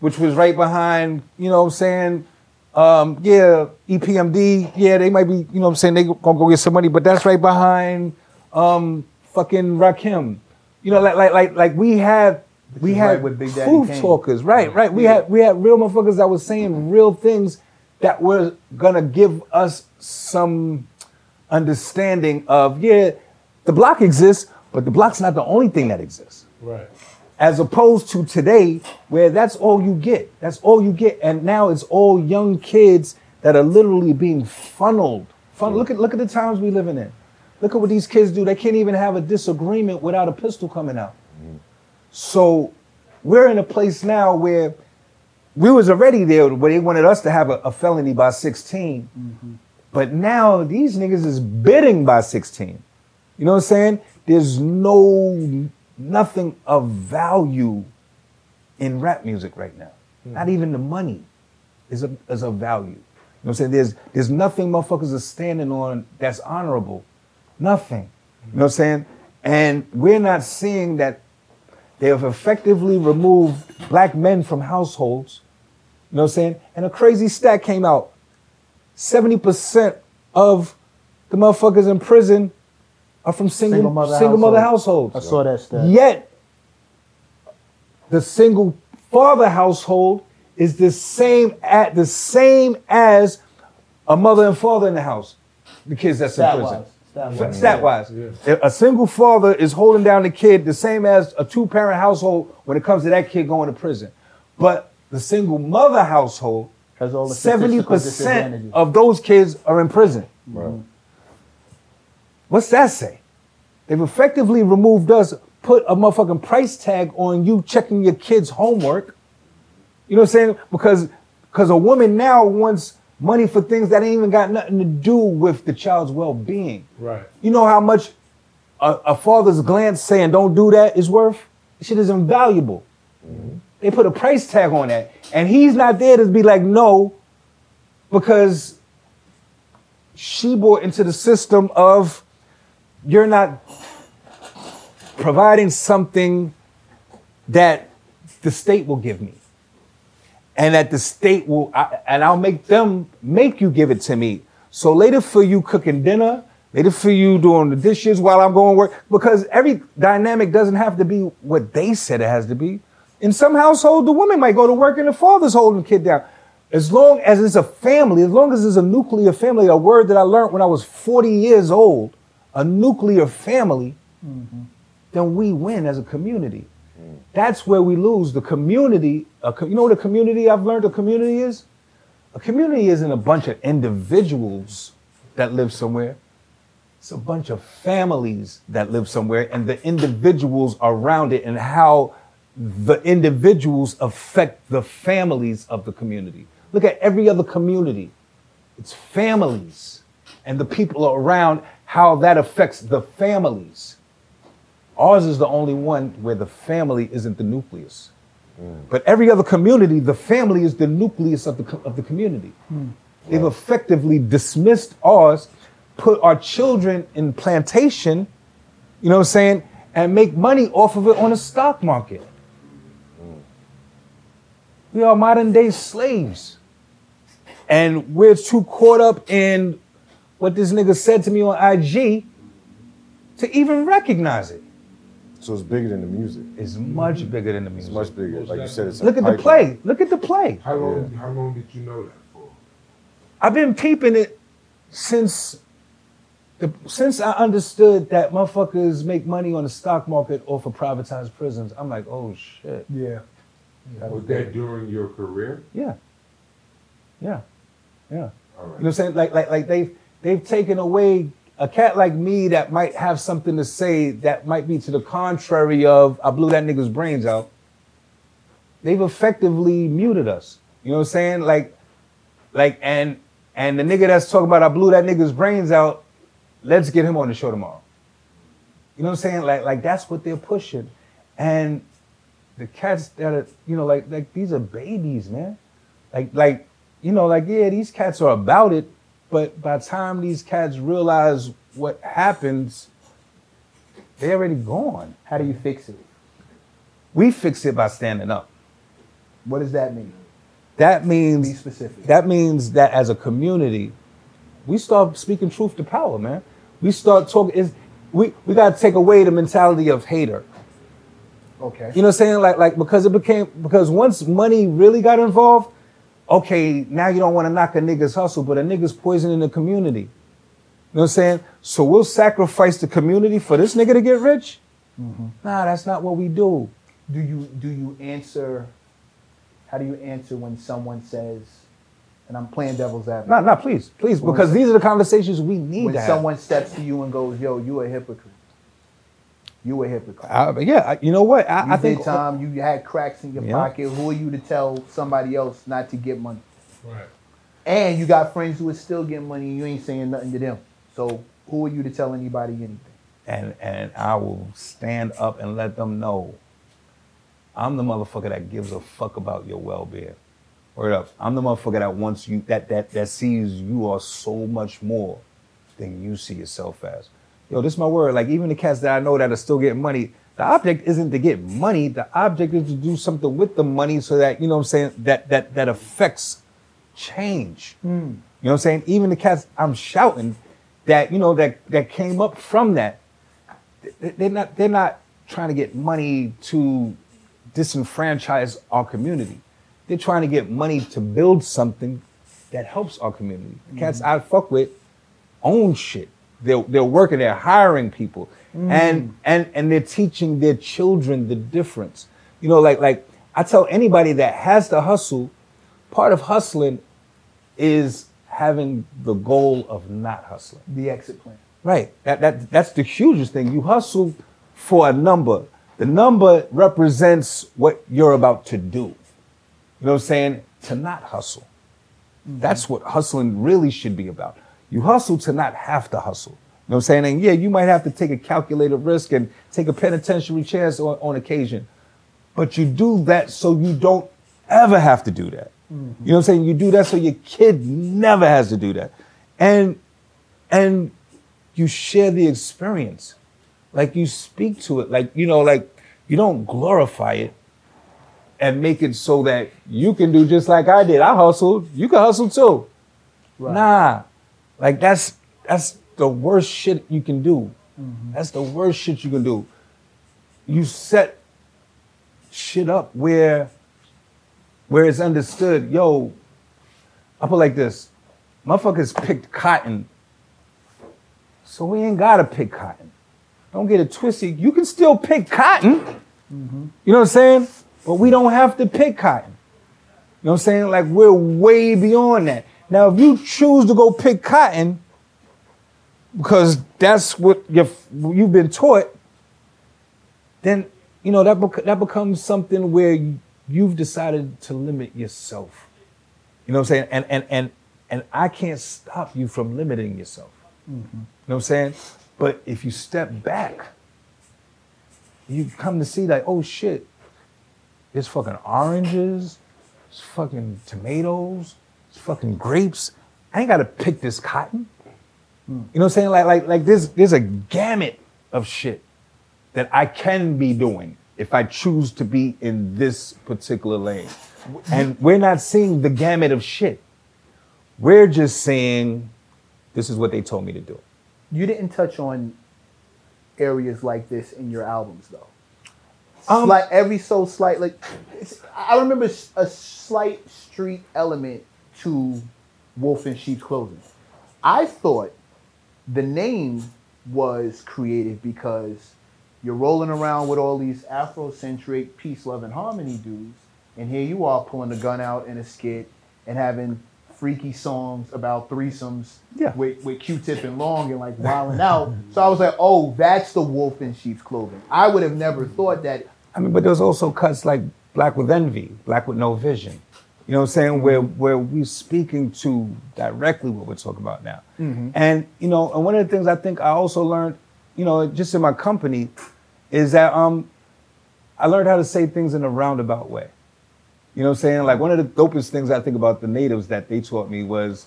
which was right behind, you know what I'm saying? Yeah, EPMD. Yeah, they might be, you know what I'm saying? They gonna go get some money, but that's right behind fucking Rakim. You know, like we have. We had with Big Daddy truth talkers, right? We had real motherfuckers that was saying real things that were gonna give us some understanding of the block exists, but the block's not the only thing that exists. Right. As opposed to today, where that's all you get. And now it's all young kids that are literally being funneled. Look at the times we living in. Look at what these kids do. They can't even have a disagreement without a pistol coming out. So we're in a place now where we was already there where they wanted us to have a felony by 16. Mm-hmm. But now these niggas is bidding by 16. You know what I'm saying? There's nothing of value in rap music right now. Mm-hmm. Not even the money is of value. You know what I'm saying? There's nothing motherfuckers are standing on that's honorable. Nothing. Mm-hmm. You know what I'm saying? And we're not seeing that. They have effectively removed black men from households. You know what I'm saying? And a crazy stat came out. 70% of the motherfuckers in prison are from single mother households. I saw that stat. Yet, the single father household is the same as a a mother and father in the house, the kids that's in prison. Stat-wise. A single father is holding down the kid the same as a two-parent household when it comes to that kid going to prison. But the single mother household, 70% of those kids are in prison. Right. What's that say? They've effectively removed us, put a motherfucking price tag on you checking your kids' homework. You know what I'm saying? Because a woman now wants money for things that ain't even got nothing to do with the child's well-being. Right. You know how much a father's glance saying don't do that is worth? This shit is invaluable. Mm-hmm. They put a price tag on that. And he's not there to be like, no, because she bought into the system of you're not providing something that the state will give me. And that the state will, and I'll make them make you give it to me. So later for you cooking dinner, later for you doing the dishes while I'm going to work, because every dynamic doesn't have to be what they said it has to be. In some household, the woman might go to work and the father's holding the kid down. As long as it's a family, as long as it's a nuclear family, a word that I learned when I was 40 years old, a nuclear family, mm-hmm. then we win as a community. That's where we lose. The community, you know what a community I've learned a community is? A community isn't a bunch of individuals that live somewhere. It's a bunch of families that live somewhere, and the individuals around it and how the individuals affect the families of the community. Look at every other community. It's families and the people around, how that affects the families. Ours is the only one where the family isn't the nucleus. Mm. But every other community, the family is the nucleus of the community. Mm. They've effectively dismissed ours, put our children in plantation, you know what I'm saying, and make money off of it on the stock market. Mm. We are modern day slaves. And we're too caught up in what this nigga said to me on IG to even recognize it. So it's bigger than the music. It's much bigger than the music. It's much bigger. Like you said, it's a pipeline. Look at the play. How long did you know that for? I've been peeping it since I understood that motherfuckers make money on the stock market or for privatized prisons. I'm like, oh shit. Yeah. Was that during your career? Yeah. Yeah. Yeah. All right. You know what I'm saying? Like they've taken away a cat like me that might have something to say that might be to the contrary of I blew that nigga's brains out. They've effectively muted us. You know what I'm saying? And the nigga that's talking about I blew that nigga's brains out, let's get him on the show tomorrow. You know what I'm saying? Like that's what they're pushing. And the cats that are, you know, like these are babies, man. Like, you know, like, yeah, these cats are about it. But by the time these cats realize what happens, they're already gone. How do you fix it? We fix it by standing up. What does that mean? That means, be specific. That means that as a community, we start speaking truth to power, man. We start talking. We got to take away the mentality of hater. Okay. You know what I'm saying? Like because once money really got involved, okay, now you don't want to knock a nigga's hustle, but a nigga's poisoning the community. You know what I'm saying? So we'll sacrifice the community for this nigga to get rich? Mm-hmm. Nah, that's not what we do. How do you answer when someone says, and I'm playing devil's advocate. No, please, because these are the conversations we need to have. When someone steps to you and goes, yo, you a hypocrite. You know what? I think did time, you had cracks in your pocket. Who are you to tell somebody else not to get money? Right. And you got friends who are still getting money and you ain't saying nothing to them. So who are you to tell anybody anything? And I will stand up and let them know I'm the motherfucker that gives a fuck about your well-being. Word up. I'm the motherfucker that wants you, that sees you are so much more than you see yourself as. Yo, this is my word. Like, even the cats that I know that are still getting money, the object isn't to get money. The object is to do something with the money so that, you know what I'm saying, that affects change. Mm. You know what I'm saying? Even the cats I'm shouting that, you know, that came up from that, they're not trying to get money to disenfranchise our community. They're trying to get money to build something that helps our community. Mm-hmm. Cats I fuck with own shit. They're working, they're hiring people, and they're teaching their children the difference. You know, like I tell anybody that has to hustle, part of hustling is having the goal of not hustling. The exit plan. Right. That's the hugest thing. You hustle for a number. The number represents what you're about to do. You know what I'm saying? To not hustle. Mm-hmm. That's what hustling really should be about. You hustle to not have to hustle. You know what I'm saying? And yeah, you might have to take a calculated risk and take a penitentiary chance on occasion. But you do that so you don't ever have to do that. Mm-hmm. You know what I'm saying? You do that so your kid never has to do that. And you share the experience. Like you speak to it. Like, you know, like you don't glorify it and make it so that you can do just like I did. I hustled. You can hustle too. Right. Nah. Like that's the worst shit you can do. Mm-hmm. That's the worst shit you can do. You set shit up where it's understood. Yo, I put it like this. Motherfuckers picked cotton. So we ain't gotta pick cotton. Don't get it twisted. You can still pick cotton. Mm-hmm. You know what I'm saying? But we don't have to pick cotton. You know what I'm saying? Like we're way beyond that. Now, if you choose to go pick cotton, because that's what you've been taught, then, you know, that becomes something where you've decided to limit yourself. You know what I'm saying? And I can't stop you from limiting yourself. Mm-hmm. You know what I'm saying? But if you step back, you come to see like, oh shit, there's fucking oranges, there's fucking tomatoes, there's fucking grapes. I ain't gotta pick this cotton. You know what I'm saying? Like there's a gamut of shit that I can be doing if I choose to be in this particular lane. And we're not seeing the gamut of shit. We're just seeing this is what they told me to do. You didn't touch on areas like this in your albums, though. Like every so slight, like I remember a slight street element to Wolf in Sheep's Clothing. I thought the name was created because you're rolling around with all these Afrocentric peace, love, and harmony dudes, and here you are pulling the gun out in a skit and having freaky songs about threesomes with Q-Tip and Long and like wilding out. So I was like, oh, that's the Wolf in Sheep's Clothing. I would have never thought that. I mean, but there's also cuts like Black with Envy, Black with No Vision. You know what I'm saying? Mm-hmm. Where we're speaking to directly what we're talking about now. Mm-hmm. And, you know, and one of the things I think I also learned, you know, just in my company is that I learned how to say things in a roundabout way. You know what I'm saying? Like one of the dopest things I think about the natives that they taught me was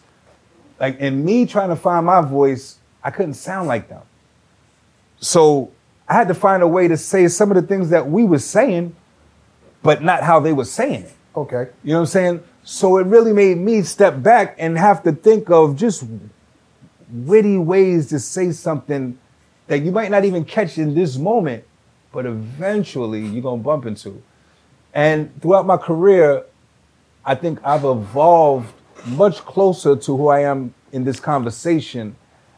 like in me trying to find my voice, I couldn't sound like them. So I had to find a way to say some of the things that we were saying, but not how they were saying it. Okay. You know what I'm saying? So it really made me step back and have to think of just witty ways to say something that you might not even catch in this moment, but eventually you're going to bump into. And throughout my career, I think I've evolved much closer to who I am in this conversation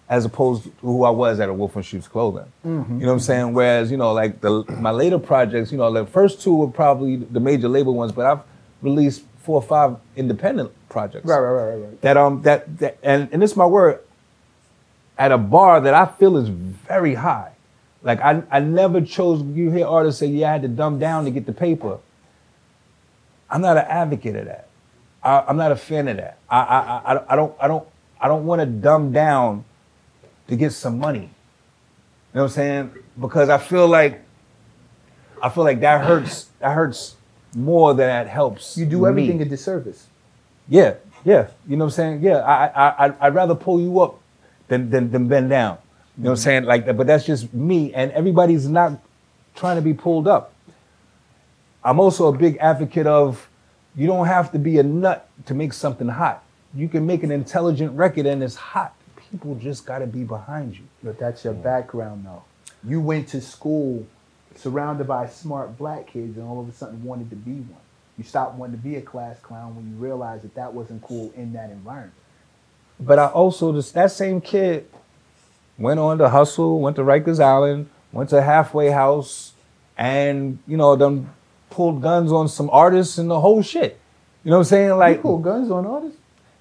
as opposed to who I was at A Wolf in Sheep's Clothing. Mm-hmm. You know what I'm saying? Whereas, you know, like my later projects, you know, the first two were probably the major label ones, but I've released 4 or 5 independent projects. Right. That and this is my word, at a bar that I feel is very high. Like I never chose, you hear artists say, yeah, I had to dumb down to get the paper. I'm not an advocate of that. I'm not a fan of that. I don't want to dumb down to get some money. You know what I'm saying? Because I feel like that hurts. That hurts more than that helps. You do everything a disservice. Yeah. You know what I'm saying? Yeah. I'd rather pull you up than bend down. You know what I'm saying? Like that. But that's just me. And everybody's not trying to be pulled up. I'm also a big advocate of you don't have to be a nut to make something hot. You can make an intelligent record and it's hot. People just got to be behind you. But that's your background, though. You went to school surrounded by smart black kids and all of a sudden wanted to be one. You stop wanting to be a class clown when you realize that that wasn't cool in that environment. But I also, that same kid went on to hustle, went to Rikers Island, went to Halfway House, and, you know, them pulled guns on some artists and the whole shit. You know what I'm saying? Like, you pull guns on artists?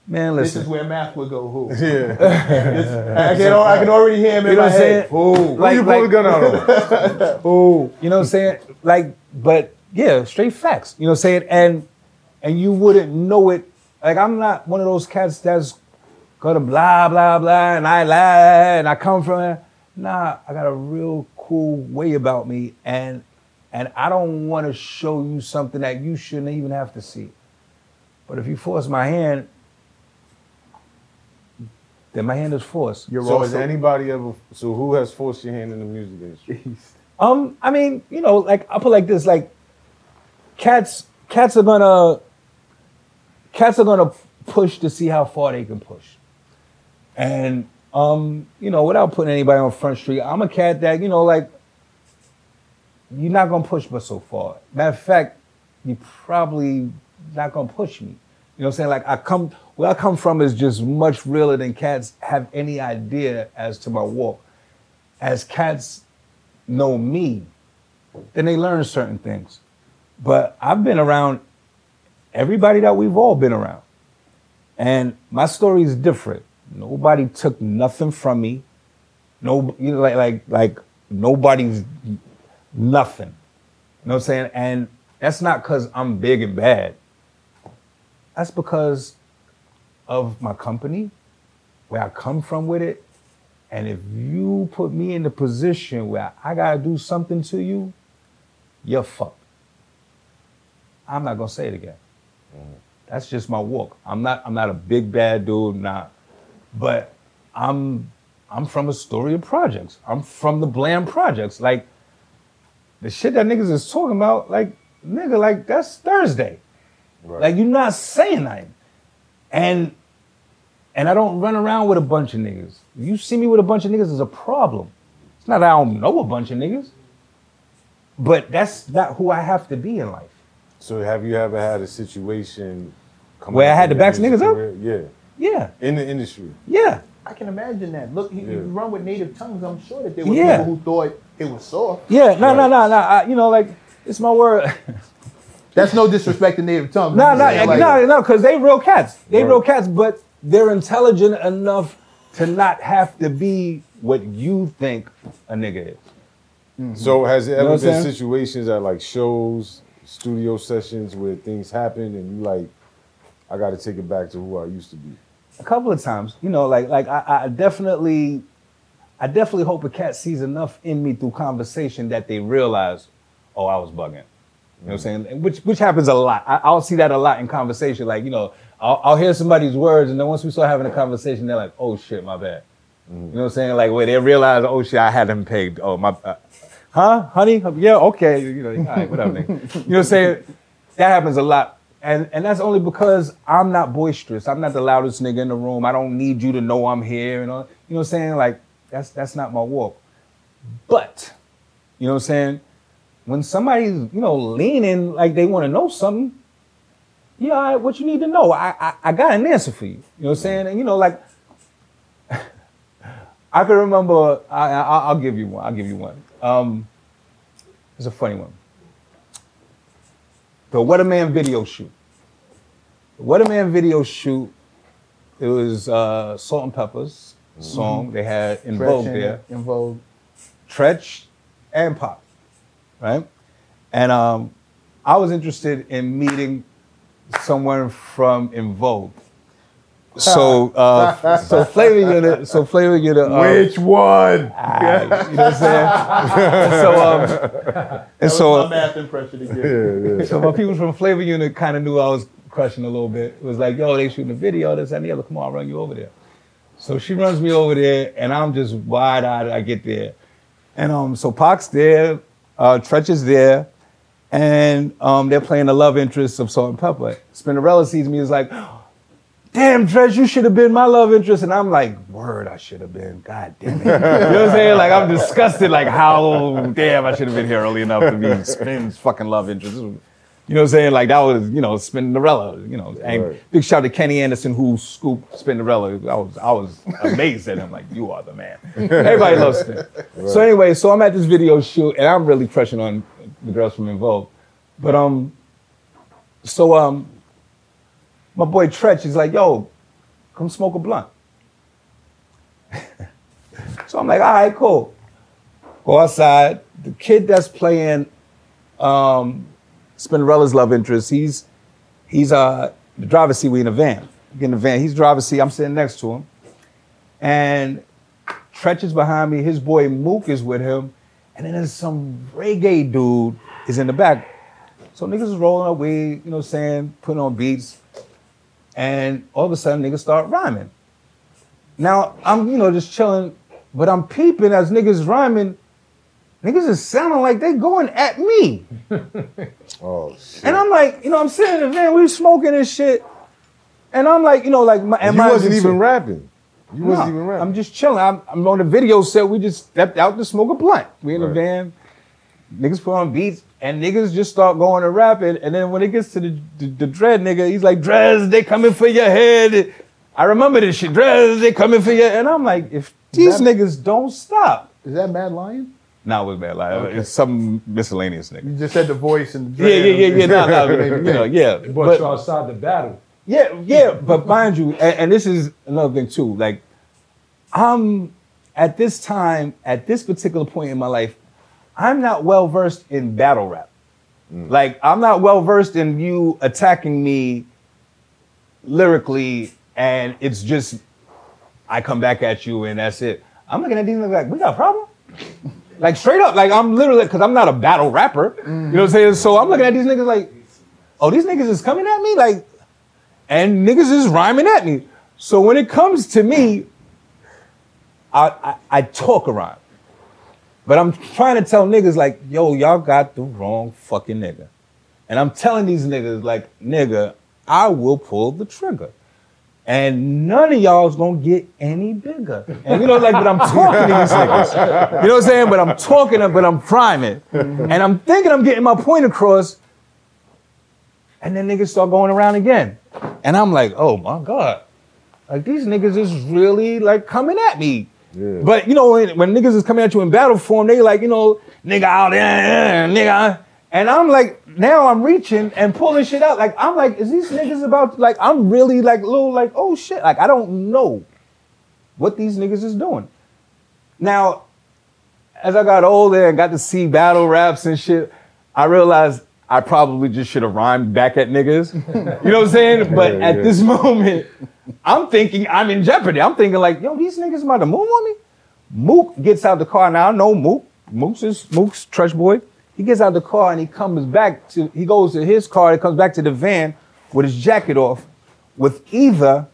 Man, listen. This is where math would go, who? Yeah. I can already hear him in my head. Who? Who you pull the gun out on? Who? You know what I'm saying? Like, but yeah, straight facts. You know what I'm saying? And you wouldn't know it. Like, I'm not one of those cats that's gonna blah, blah, blah, and I lie, and I come from it. Nah, I got a real cool way about me, and I don't want to show you something that you shouldn't even have to see. But if you force my hand, then my hand is forced. You're wrong. So has anybody ever? So who has forced your hand in the music industry? I mean, you know, like I put like this, like cats are gonna push to see how far they can push, and you know, without putting anybody on Front Street, I'm a cat that, you know, like you're not gonna push but so far. Matter of fact, you're probably not gonna push me. You know what I'm saying? Like where I come from is just much realer than cats have any idea as to my walk. As cats know me, then they learn certain things. But I've been around everybody that we've all been around. And my story is different. Nobody took nothing from me. No, you know, like nobody's nothing. You know what I'm saying? And that's not because I'm big and bad. That's because of my company, where I come from with it. And if you put me in the position where I gotta do something to you, you're fucked. I'm not gonna say it again. Mm-hmm. That's just my walk. I'm not a big bad dude, nah. But I'm from a story of projects. I'm from the Bland Projects. Like the shit that niggas is talking about, like, nigga, like that's Thursday. Right. Like, you're not saying nothing. And I don't run around with a bunch of niggas. You see me with a bunch of niggas is a problem. It's not that I don't know a bunch of niggas. But that's not who I have to be in life. So have you ever had a situation where I had to back niggas up? Yeah. In the industry. Yeah. I can imagine that. Look, you run with Native Tongues, I'm sure that there were people who thought it was soft. Yeah, no. I, you know, like, it's my word. That's no disrespect to Native Tongues. No, because they real cats. They real cats, but they're intelligent enough to not have to be what you think a nigga is. Mm-hmm. So has there ever been situations at like shows, studio sessions where things happen and you like, I got to take it back to who I used to be? A couple of times, you know, like I definitely hope a cat sees enough in me through conversation that they realize, oh, I was bugging. You know what I'm saying? Which happens a lot. I'll see that a lot in conversation. Like, you know, I'll hear somebody's words, and then once we start having a conversation, they're like, oh, shit, my bad. Mm-hmm. You know what I'm saying? Like, where they realize, oh, shit, I had them pegged. Oh, my, honey? Yeah, okay. You know, all right, whatever, nigga. You know what I'm saying? That happens a lot. And that's only because I'm not boisterous. I'm not the loudest nigga in the room. I don't need you to know I'm here. And all, you know what I'm saying? Like, that's not my walk. But, you know what I'm saying? When somebody's, you know, leaning like they want to know something, yeah, all right, what you need to know? I got an answer for you. You know what I'm saying? And, you know, like, I can remember, I'll give you one. It's a funny one. The Weatherman video shoot. It was Salt and Pepper's song. They had En Vogue there. En Vogue. Treach and Pop. Right? And I was interested in meeting someone from En Vogue. So Flavor Unit. Which one? You know what I'm saying? That was my math impression again. Yeah. So my people from Flavor Unit kind of knew I was crushing a little bit. It was like, yo, they shooting a video, this, that, and the other. Come on, I'll run you over there. So she runs me over there, and I'm just wide-eyed. I get there. And so Pac's there. Treach is there, and they're playing the love interest of Salt and Pepper. Spinderella sees me, is like, damn, Treach, you should have been my love interest. And I'm like, word, I should have been. God damn it. You know what I'm saying? Like, I'm disgusted, like, how, damn, I should have been here early enough to be Spin's fucking love interest. You know what I'm saying? Like that was, you know, Spinderella, you know. And right. Big shout to Kenny Anderson who scooped Spinderella. I was amazed at him. Like, you are the man. Everybody loves Spin. Right. So anyway, so I'm at this video shoot and I'm really crushing on the girls from En Vogue. But my boy Treach is like, yo, come smoke a blunt. So I'm like, all right, cool. Go outside. The kid that's playing Spinderella's love interest, he's the driver's seat, we in a van. Get in the van, he's driver's seat, I'm sitting next to him. And Treach is behind me, his boy Mook is with him, and then there's some reggae dude is in the back. So niggas is rolling up weed, you know what I'm saying, putting on beats, and all of a sudden niggas start rhyming. Now, I'm, you know, just chilling, but I'm peeping as niggas rhyming. Niggas is sounding like they going at me. Oh, shit. And I'm like, you know, I'm sitting in the van, we smoking and shit. And I'm like, you know, like my... And you wasn't even shit. Rapping. You no, wasn't even rapping. I'm just chilling. I'm on the video set. We just stepped out to smoke a blunt. We in the van. Niggas put on beats. And niggas just start going to rapping. And then when it gets to the Dread nigga, he's like, Drez, they coming for your head. I remember this shit. Drez, they coming for your... And I'm like, if these niggas don't stop... Is that Mad Lion? No, it was Mad Lion. Okay. It's some miscellaneous nigga. You just said the voice and the Dread. Yeah. No, you know, yeah. But you're outside the battle. Yeah, but mind you, and this is another thing too, like, I'm, at this time, at this particular point in my life, I'm not well-versed in battle rap. Mm. Like, I'm not well-versed in you attacking me lyrically, and it's just, I come back at you and that's it. I'm looking at these niggas like, we got a problem? Like straight up, like I'm literally, because I'm not a battle rapper, you know what I'm saying? So I'm looking at these niggas like, oh, these niggas is coming at me? Like, and niggas is rhyming at me. So when it comes to me, I talk around. But I'm trying to tell niggas like, yo, y'all got the wrong fucking nigga. And I'm telling these niggas like, nigga, I will pull the trigger. And none of y'all is gonna get any bigger. And you know, like, but I'm talking to these niggas. You know what I'm saying? But I'm talking, but I'm priming. And I'm thinking I'm getting my point across. And then niggas start going around again. And I'm like, oh my God. Like, these niggas is really like coming at me. Yeah. But you know, when niggas is coming at you in battle form, they like, you know, nigga out, nigga. And I'm like, now I'm reaching and pulling shit out. Like, I'm like, is these niggas about, like, I'm really like, little, like, oh shit. Like, I don't know what these niggas is doing. Now, as I got older and got to see battle raps and shit, I realized I probably just should have rhymed back at niggas. You know what I'm saying? But at this moment, I'm thinking I'm in jeopardy. I'm thinking like, yo, these niggas about to move on me. Mook gets out the car now. I know Mook. Mook's Treach boy. He gets out of the car and he comes back to, he goes to his car, he comes back to the van with his jacket off, with either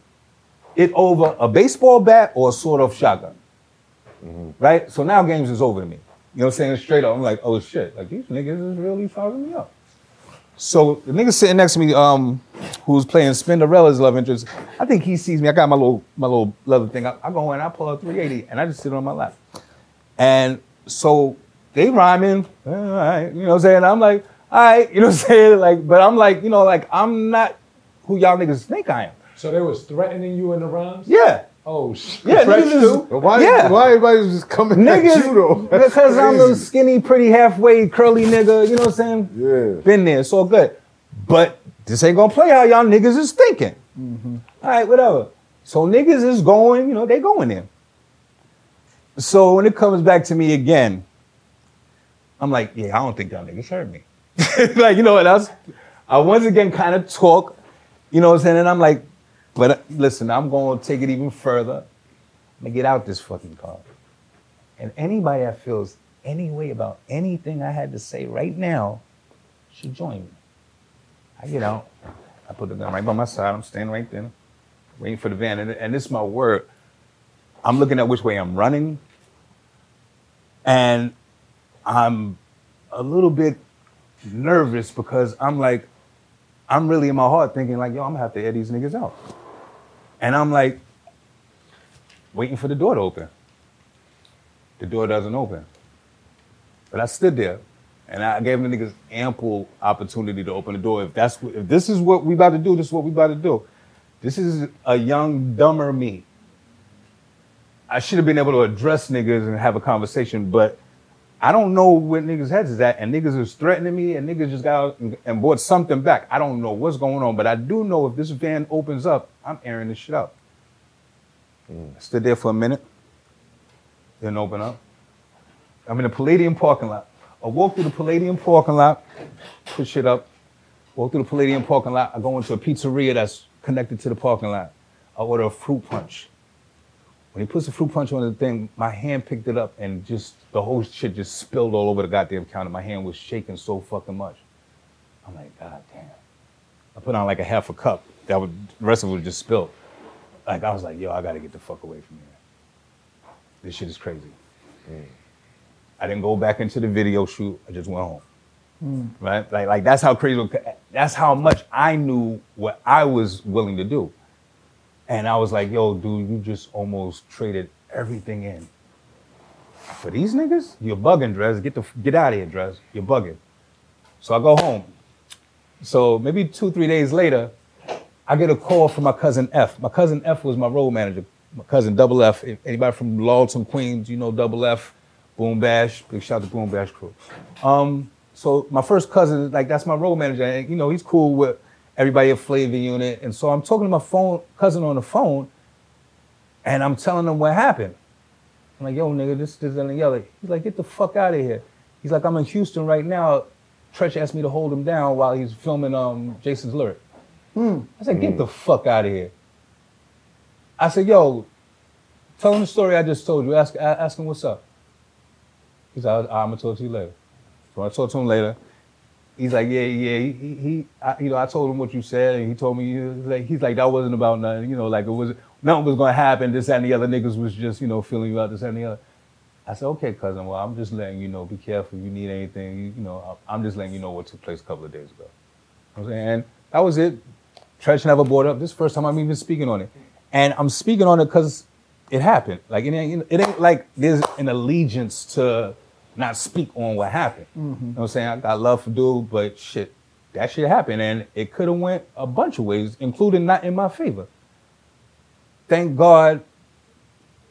it over a baseball bat or a sawed-off shotgun, right? So now games is over to me. You know what I'm saying? Straight up, I'm like, oh shit, like these niggas is really fucking me up. So the nigga sitting next to me, who's playing Spinderella's love interest, I think he sees me, I got my little leather thing, I go in, I pull out 380 and I just sit on my lap. And so, they rhyming, all right, you know what I'm saying? I'm like, all right, you know what I'm saying? Like, but I'm like, you know, like, I'm not who y'all niggas think I am. So they was threatening you in the rhymes? Yeah. Oh, shit. Yeah, niggas. Why everybody just coming niggas, at you, though? That's because crazy. I'm a skinny, pretty, halfway, curly nigga, you know what I'm saying? Yeah. Been there, it's all good. But this ain't gonna play how y'all niggas is thinking. Mm-hmm. All right, whatever. So niggas is going, you know, they going in. So when it comes back to me again, I'm like, yeah, I don't think y'all niggas heard me. Like, you know, and I once again kind of talk, you know what I'm saying? And I'm like, but listen, I'm going to take it even further. I'm going to get out this fucking car. And anybody that feels any way about anything I had to say right now should join me. I get out. I put the gun right by my side. I'm standing right there, waiting for the van. And this is my word. I'm looking at which way I'm running. And I'm a little bit nervous because I'm like, I'm really in my heart thinking like, yo, I'm gonna have to air these niggas out. And I'm like, waiting for the door to open. The door doesn't open. But I stood there And I gave them niggas ample opportunity to open the door. If this is what we about to do, this is what we about to do. This is a young, dumber me. I should have been able to address niggas and have a conversation, but I don't know where niggas' heads is at, and niggas is threatening me, and niggas just got out and bought something back. I don't know what's going on, but I do know if this van opens up, I'm airing this shit up. I stood there for a minute, didn't open up. I'm in the Palladium parking lot. I walk through the Palladium parking lot, put shit up, walk through the Palladium parking lot. I go into a pizzeria that's connected to the parking lot. I order a fruit punch. When he puts the fruit punch on the thing, my hand picked it up and just the whole shit just spilled all over the goddamn counter. My hand was shaking so fucking much. I'm like, God damn. I put on like a half a cup. The rest of it would just spill. Like, I was like, yo, I gotta get the fuck away from here. This shit is crazy. Mm. I didn't go back into the video shoot. I just went home. Mm. Right? Like that's how crazy, that's how much I knew what I was willing to do. And I was like, yo, dude, you just almost traded everything in. For these niggas? You're bugging, Drez. Get out of here, Drez. You're bugging. So I go home. So maybe 2-3 days later, I get a call from my cousin F. My cousin F was my road manager. My cousin Double F. If anybody from Lawton, Queens, you know Double F, Boom Bash. Big shout out to Boom Bash crew. So my first cousin, like, that's my road manager. And, you know, he's cool with everybody at Flavor Unit. And so I'm talking to my cousin on the phone, and I'm telling him what happened. I'm like, yo, nigga, this and the other. He's like, get the fuck out of here. He's like, I'm in Houston right now. Treach asked me to hold him down while he's filming Jason's lyric. I said, get the fuck out of here. I said, yo, tell him the story I just told you. Ask him what's up. He said, I'm going to talk to you later. So I talked to him later. He's like, yeah. I told him what you said, and he told me, he's like, that wasn't about nothing, you know, like, it was nothing was gonna happen. This that, and the other niggas was just, you know, feeling you out. This that, and the other. I said, okay, cousin. Well, I'm just letting you know. Be careful. You need anything, you know. I'm just letting you know what took place a couple of days ago. You know what I'm saying, and that was it. Treach never brought up. This is the first time I'm even speaking on it, and I'm speaking on it because it happened. Like it ain't like there's an allegiance to not speak on what happened. Mm-hmm. You know what I'm saying? I got love for dude, but shit, that shit happened. And it could have went a bunch of ways, including not in my favor. Thank God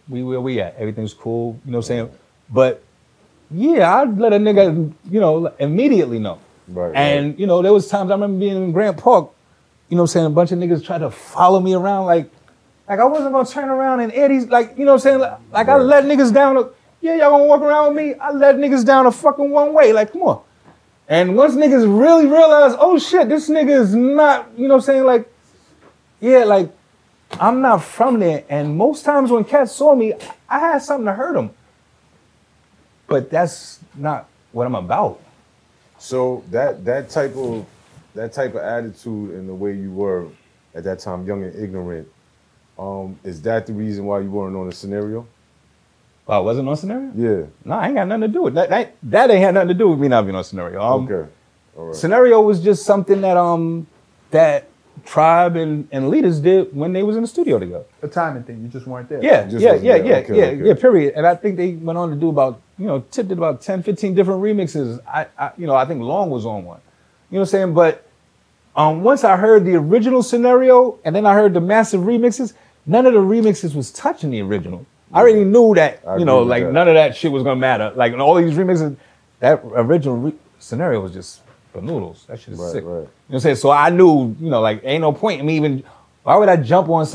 we where we at. Everything's cool, you know what I'm saying? But yeah, I'd let a nigga, you know, immediately know. Right, and, right. You know, there was times I remember being in Grant Park, you know what I'm saying, a bunch of niggas tried to follow me around like I wasn't going to turn around and Eddie's like, you know what I'm saying? Like right. I let niggas down. Yeah, y'all gonna walk around with me? I let niggas down a fucking one way. Like, come on. And once niggas really realize, oh shit, this nigga is not, you know what I'm saying? Like, yeah, like, I'm not from there. And most times when cats saw me, I had something to hurt them. But that's not what I'm about. So that type of attitude and the way you were at that time, young and ignorant, is that the reason why you weren't on a scenario? Oh, I wasn't on Scenario? Yeah. No, I ain't got nothing to do with that. That ain't had nothing to do with me not being on Scenario. Okay. All right. Scenario was just something that that Tribe and leaders did when they was in the studio together. A timing thing. You just weren't there. Yeah. Okay. Period. And I think they went on to do about, you know, Tip did about 10, 15 different remixes. I think Long was on one. You know what I'm saying? But once I heard the original Scenario, and then I heard the massive remixes, none of the remixes was touching the original. I already knew that, you know, like none of that shit was gonna matter. Like all these remixes, that original Scenario was just for noodles. That shit is sick. Right. You know what I'm saying? So I knew, you know, like ain't no point in me even, why would I jump on,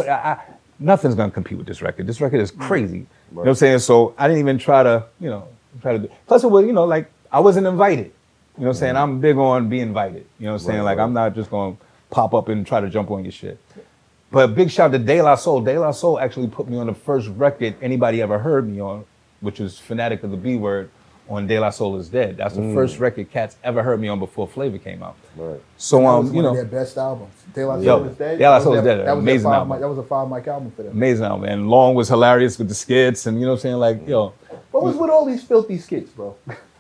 nothing's gonna compete with this record. This record is crazy. Right. You know what I'm saying? So I didn't even try to do, plus it was, you know, like I wasn't invited. You know what I'm saying? I'm big on being invited. You know what I'm saying? Like I'm not just gonna pop up and try to jump on your shit. But big shout to De La Soul. De La Soul actually put me on the first record anybody ever heard me on, which was Fanatic of the B Word on De La Soul Is Dead. That's the first record cats ever heard me on before Flavor came out. Right. So that was one of their best albums. De La Soul Is Dead. De La Soul Is Dead. That was amazing album. That was a 5-mic album for them. Amazing album. And Long was hilarious with the skits and you know what I'm saying, like yo. What was with all these filthy skits, bro?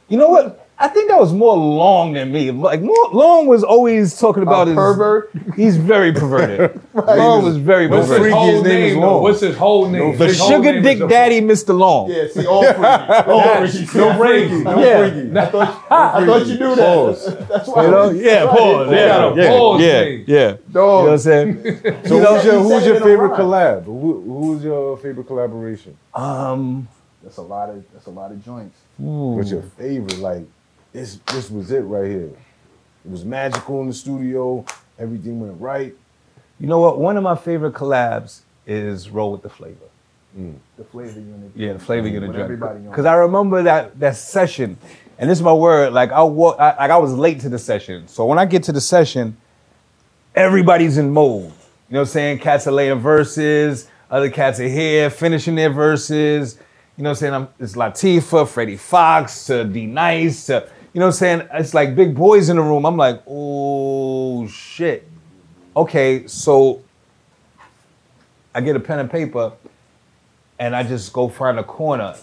You know what? I think that was more Long than me. Like Long was always talking about his pervert. He's very perverted. Right. Long was very perverted. What's his whole name? The Sugar Dick Daddy, Mr. Long. Yeah, see, all freaky. No freaky. No freaky. I thought you knew that. Pause. That's why. You know? Yeah, pause. Yeah. You know what I'm saying? So who's your favorite collab? Who's your favorite collaboration? That's a lot of joints. What's your favorite? Like. This was it right here. It was magical in the studio. Everything went right. You know what? One of my favorite collabs is Roll with the Flavor. The Flavor Unit. Yeah, the Flavor Unit. Because I remember that session, and this is my word. Like I was late to the session. So when I get to the session, everybody's in mode. You know what I'm saying? Cats are laying verses. Other cats are here finishing their verses. You know what I'm saying? It's Latifah, Freddie Fox, to D Nice, to, you know what I'm saying? It's like big boys in the room. I'm like, oh, shit. Okay, so I get a pen and paper, and I just go find a corner,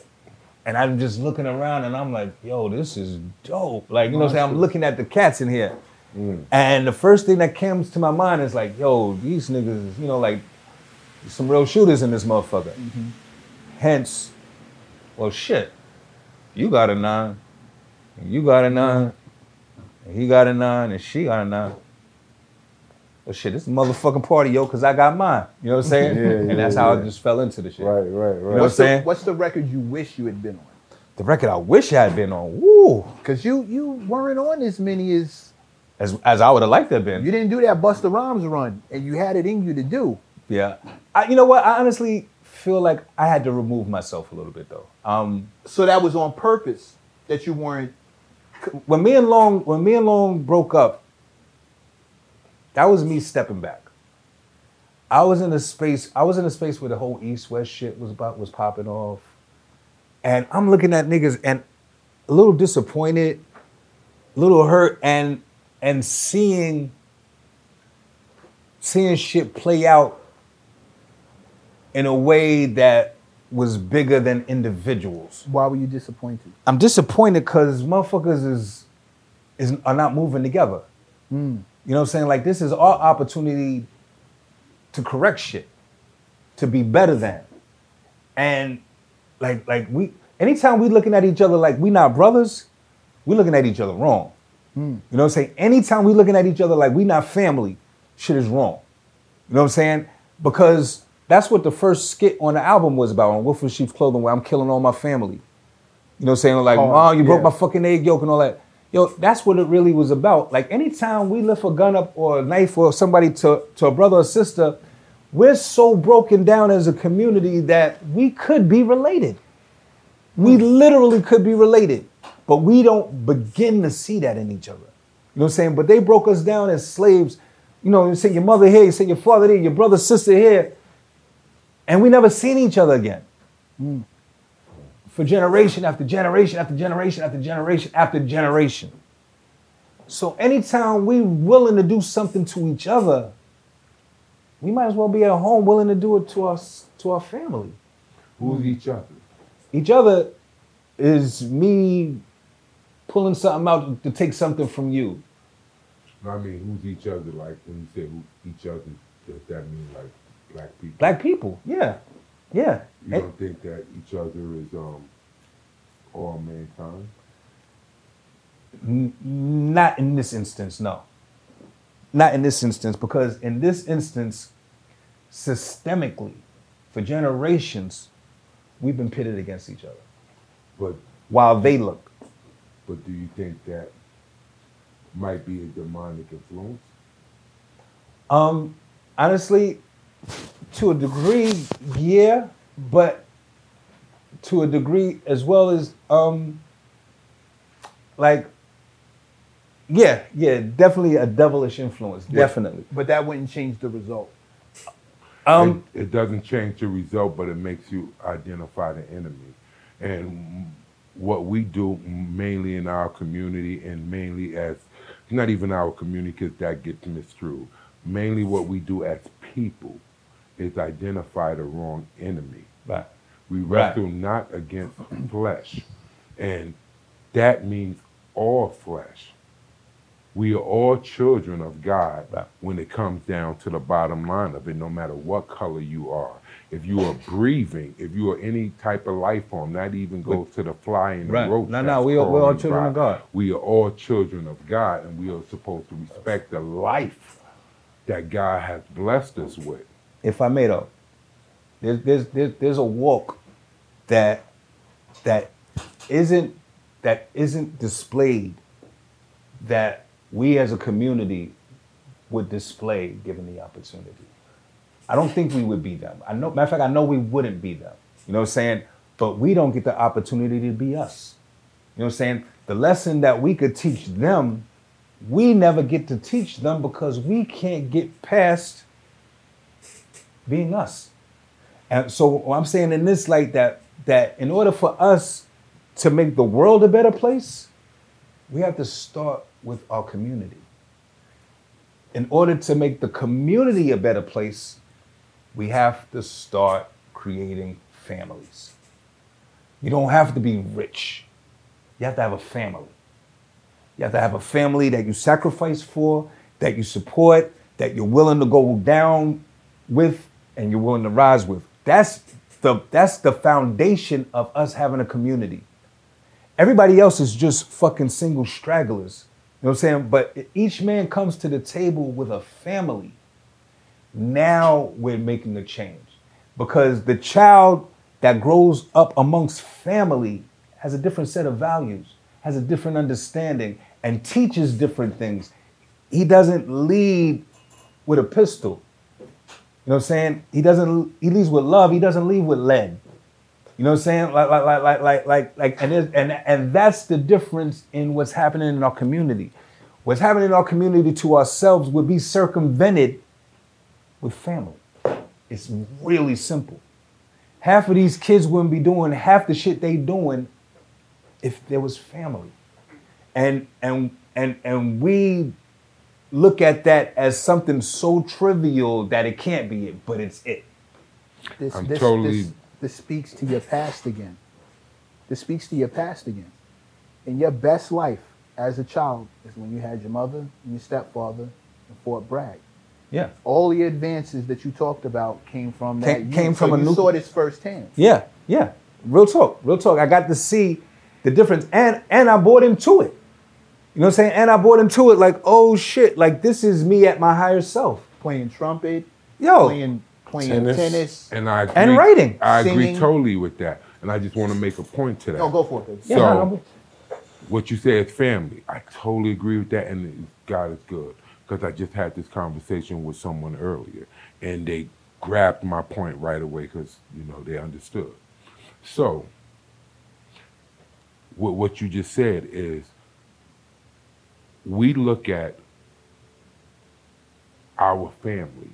and I'm just looking around, and I'm like, yo, this is dope. Like, you know what I'm saying? I'm looking at the cats in here. And the first thing that comes to my mind is like, yo, these niggas, you know, like, some real shooters in this motherfucker. Mm-hmm. Hence... well, shit, you got a 9, and you got a 9, and he got a 9, and she got a 9. Well, shit, this is a motherfucking party, yo, because I got mine. You know what I'm saying? And that's how I just fell into the shit. Right. You know what I'm saying? What's the record you wish you had been on? The record I wish I had been on? Woo! Because you weren't on as many as I would have liked to have been. You didn't do that Busta Rhymes run, and you had it in you to do. Yeah. You know what? I honestly... feel like I had to remove myself a little bit though. So that was on purpose that you weren't. When me and Long broke up, that was me stepping back. I was in a space where the whole East West shit was popping off, and I'm looking at niggas and a little disappointed, a little hurt, and seeing shit play out in a way that was bigger than individuals. Why were you disappointed? I'm disappointed because motherfuckers are not moving together. You know what I'm saying? Like, this is our opportunity to correct shit, to be better than. And like we, anytime we looking at each other like we not brothers, we looking at each other wrong. You know what I'm saying? Anytime we looking at each other like we not family, shit is wrong. You know what I'm saying? Because that's what the first skit on the album was about, on Wolf in Sheep's Clothing, where I'm killing all my family. You know what I'm saying? Like, Mom, you broke my fucking egg yolk and all that. Yo, that's what it really was about. Like, anytime we lift a gun up or a knife or somebody to a brother or sister, we're so broken down as a community that we could be related. We literally could be related, but we don't begin to see that in each other. You know what I'm saying? But they broke us down as slaves. You know, you sent your mother here, you sent your father there, your brother, sister here. And we never seen each other again. For generation after generation after generation after generation after generation. So anytime we're willing to do something to each other, we might as well be at home willing to do it to us, to our family. Who's each other? Each other is me pulling something out to take something from you. I mean, who's each other? Like, when you say who each other, does that mean like... Black people, yeah. You don't think that each other is all mankind? Not in this instance, no. Not in this instance, because in this instance, systemically, for generations, we've been pitted against each other. But while they look. But do you think that might be a demonic influence? Honestly, to a degree, yeah, but to a degree as well as, definitely a devilish influence, definitely. But that wouldn't change the result. It doesn't change the result, but it makes you identify the enemy. And what we do mainly in our community and mainly as, not even our community because that gets misconstrued, mainly what we do as people is identify the wrong enemy. Right. We wrestle not against flesh. And that means all flesh. We are all children of God when it comes down to the bottom line of it, no matter what color you are. If you are breathing, if you are any type of life form, not even goes to the fly and the roach. No, we're all children of God. We are all children of God, and we are supposed to respect the life that God has blessed us with. If I may, though, there's a walk that isn't displayed that we as a community would display given the opportunity. I don't think we would be them. I know, matter of fact, I know we wouldn't be them. You know what I'm saying? But we don't get the opportunity to be us. You know what I'm saying? The lesson that we could teach them, we never get to teach them because we can't get past being us. And so I'm saying in this light that in order for us to make the world a better place, we have to start with our community. In order to make the community a better place, we have to start creating families. You don't have to be rich. You have to have a family. You have to have a family that you sacrifice for, that you support, that you're willing to go down with, and you're willing to rise with. That's the foundation of us having a community. Everybody else is just fucking single stragglers. You know what I'm saying? But each man comes to the table with a family. Now we're making a change, because the child that grows up amongst family has a different set of values, has a different understanding, and teaches different things. He doesn't lead with a pistol. You know what I'm saying? He leads with love. He doesn't lead with lead. You know what I'm saying? And that's the difference in what's happening in our community. What's happening in our community to ourselves would be circumvented with family. It's really simple. Half of these kids wouldn't be doing half the shit they doing if there was family. And we look at that as something so trivial that it can't be it, but it's it. This speaks to your past again. And your best life as a child is when you had your mother and your stepfather in Fort Bragg. Yeah. All the advances that you talked about came from that. You saw this firsthand. Yeah, yeah. Real talk. I got to see the difference, and I bought into it. You know what I'm saying? And I bought into it like, oh shit, like this is me at my higher self. Playing trumpet. Yo. Playing tennis. And writing. I agree totally with that. And I just want to make a point to that. No, go for it, baby. So, what you said is family. I totally agree with that. And God is good. Because I just had this conversation with someone earlier. And they grabbed my point right away because, they understood. So, what you just said is, we look at our family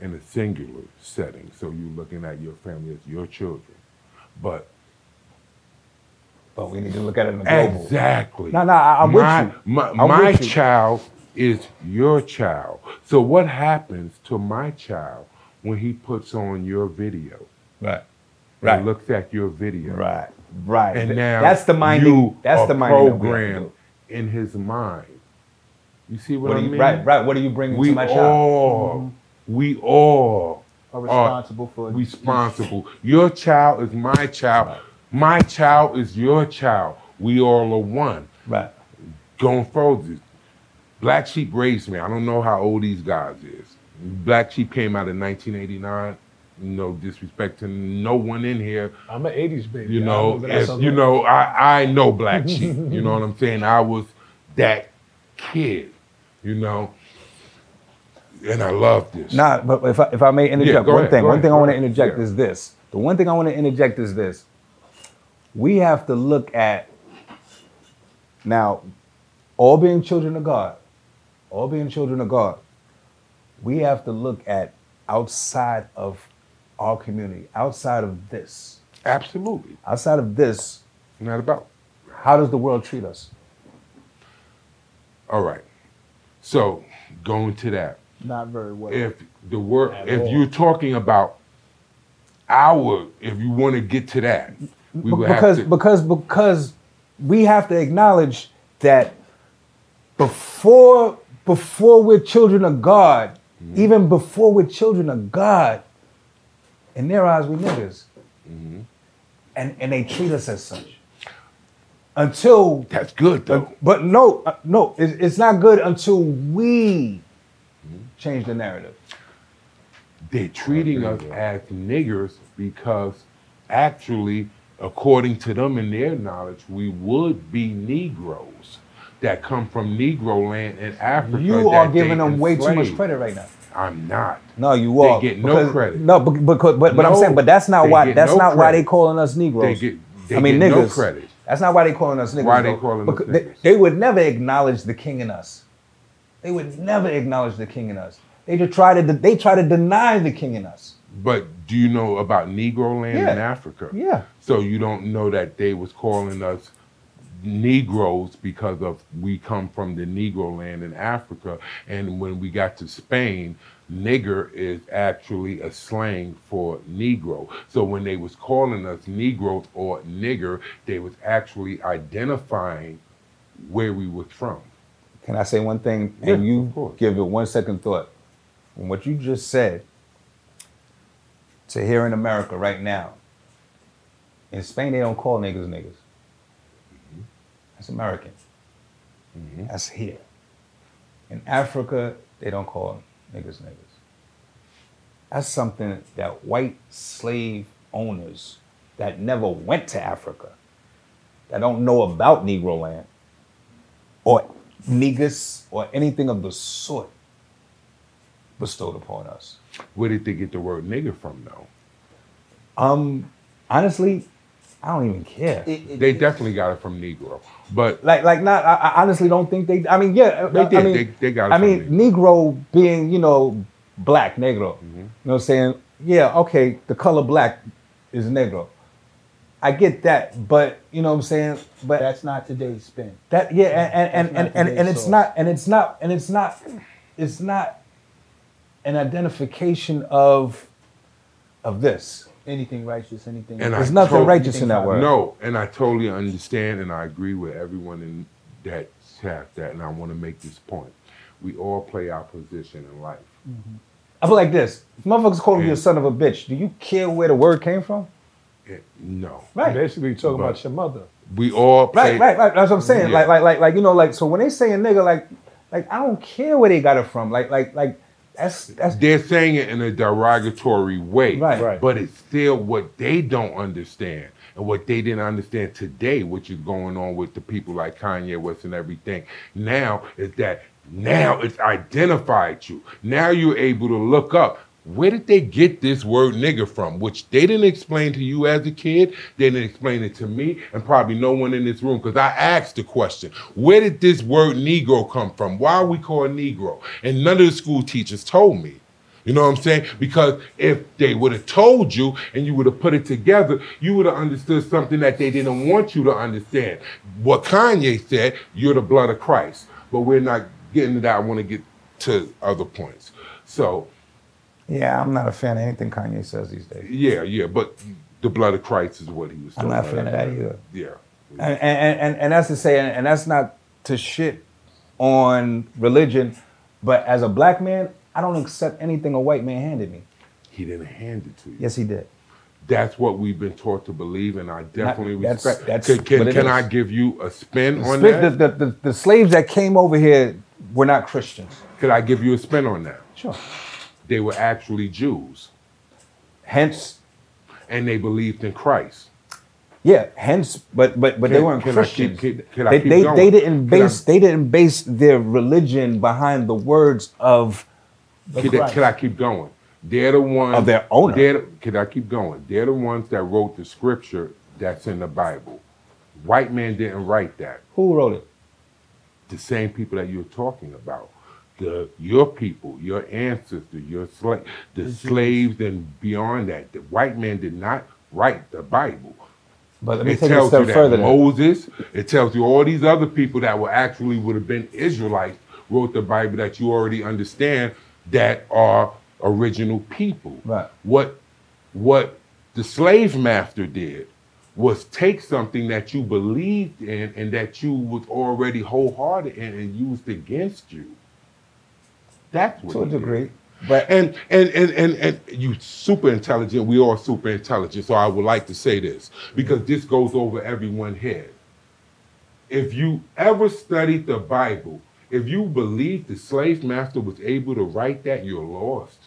in a singular setting. So you're looking at your family as your children. But we need to look at it in a global. Exactly. No, I'm with you. My child is your child. So what happens to my child when he puts on your video? Right. And looks at your video. Right. And now that's the program in his mind. You see what I mean? Right. What do you bring to my child? We all are responsible for it. Your child is my child. Right. My child is your child. We all are one. Right. Going forward, Black Sheep raised me. I don't know how old these guys is. Black Sheep came out in 1989. No disrespect to no one in here. I'm an 80s baby. I know Black Sheep. You know what I'm saying? I was that kid, and I love this. But if I may interject, The one thing I want to interject is this. We have to look at, now, all being children of God, we have to look at outside of our community, outside of this. Absolutely. Outside of this. Not about. How does the world treat us? All right. So, going to that. Not very well. If you're talking about if you want to get to that, we would have to. Because we have to acknowledge that before we're children of God, mm-hmm. even before we're children of God, in their eyes, we niggas. Mm-hmm. And they treat us as such. Until... That's good, though. But no, it's not good until we mm-hmm. change the narrative. They're treating us as niggers because actually, according to them and their knowledge, we would be Negroes that come from Negro land in Africa. You are giving them way too much credit right now. I'm not. No, you are. They get no credit. No, but I'm saying, but that's not why. That's not why they calling us Negroes. They get no credit. That's not why they calling us Negroes. Why they calling us Negroes? They would never acknowledge the king in us. They would never acknowledge the king in us. They just try to deny the king in us. But do you know about Negro land in Africa? Yeah. So you don't know that they was calling us Negroes because of we come from the Negro land in Africa, and when we got to Spain, nigger is actually a slang for Negro. So when they was calling us Negroes or nigger, they was actually identifying where we was from. Can I say one thing? Yeah, and you give it 1 second thought. And what you just said to here in America right now, in Spain they don't call niggas niggas. That's American. Mm-hmm. That's here. In Africa, they don't call niggas niggas. That's something that white slave owners that never went to Africa, that don't know about Negro land, or niggas, or anything of the sort, bestowed upon us. Where did they get the word nigger from, though? Honestly, I don't even care. They definitely got it from Negro. But I honestly don't think they. I mean, yeah, they did. I mean, they got it. I mean, Negro being, black, Negro. Mm-hmm. You know what I'm saying? Yeah, okay, the color black is Negro. I get that, but you know what I'm saying? But that's not today's spin. That it's not an identification of this. Anything righteous, anything. And there's nothing righteous in that word. No, and I totally understand and I agree with everyone in that has that, and I want to make this point. We all play our position in life. Mm-hmm. I feel like this. If motherfuckers calling you a son of a bitch, do you care where the word came from? No. Right. Basically, you're talking about your mother. We all play. Right. That's what I'm saying. Yeah. So when they say a nigga, I don't care where they got it from. That's they're saying it in a derogatory way, right. But it's still what they don't understand and what they didn't understand today, which is going on with the people like Kanye West and everything. Now is that now it's identified you. Now you're able to look up. Where did they get this word nigger from? Which they didn't explain to you as a kid. They didn't explain it to me and probably no one in this room, because I asked the question, where did this word Negro come from? Why are we called Negro? And none of the school teachers told me. You know what I'm saying? Because if they would have told you and you would have put it together, you would have understood something that they didn't want you to understand. What Kanye said, you're the blood of Christ. But we're not getting to that. I want to get to other points. So... yeah, I'm not a fan of anything Kanye says these days. Yeah, but the blood of Christ is what he was talking about. I'm not a fan of that either. Yeah. And that's to say, and that's not to shit on religion, but as a black man, I don't accept anything a white man handed me. He didn't hand it to you. Yes, he did. That's what we've been taught to believe, and I definitely respect. Can I give you a spin on that? The slaves that came over here were not Christians. Could I give you a spin on that? Sure. They were actually Jews. Hence. And they believed in Christ. Yeah, hence, but they weren't Christians. They didn't base their religion behind the words of Christ. Can I keep going? They're the ones of their owner. Can I keep going? They're the ones that wrote the scripture that's in the Bible. White man didn't write that. Who wrote it? The same people that you're talking about. Your people, your ancestors, slaves and beyond that. The white man did not write the Bible. But let me take it a step further. Moses, it tells you all these other people that were actually would have been Israelites wrote the Bible that you already understand that are original people. Right. What the slave master did was take something that you believed in and that you was already wholehearted in and used against you. That's what to a degree. Did. But and you super intelligent. We all super intelligent. So I would like to say this because this goes over everyone's head. If you ever studied the Bible, if you believe the slave master was able to write that, you're lost.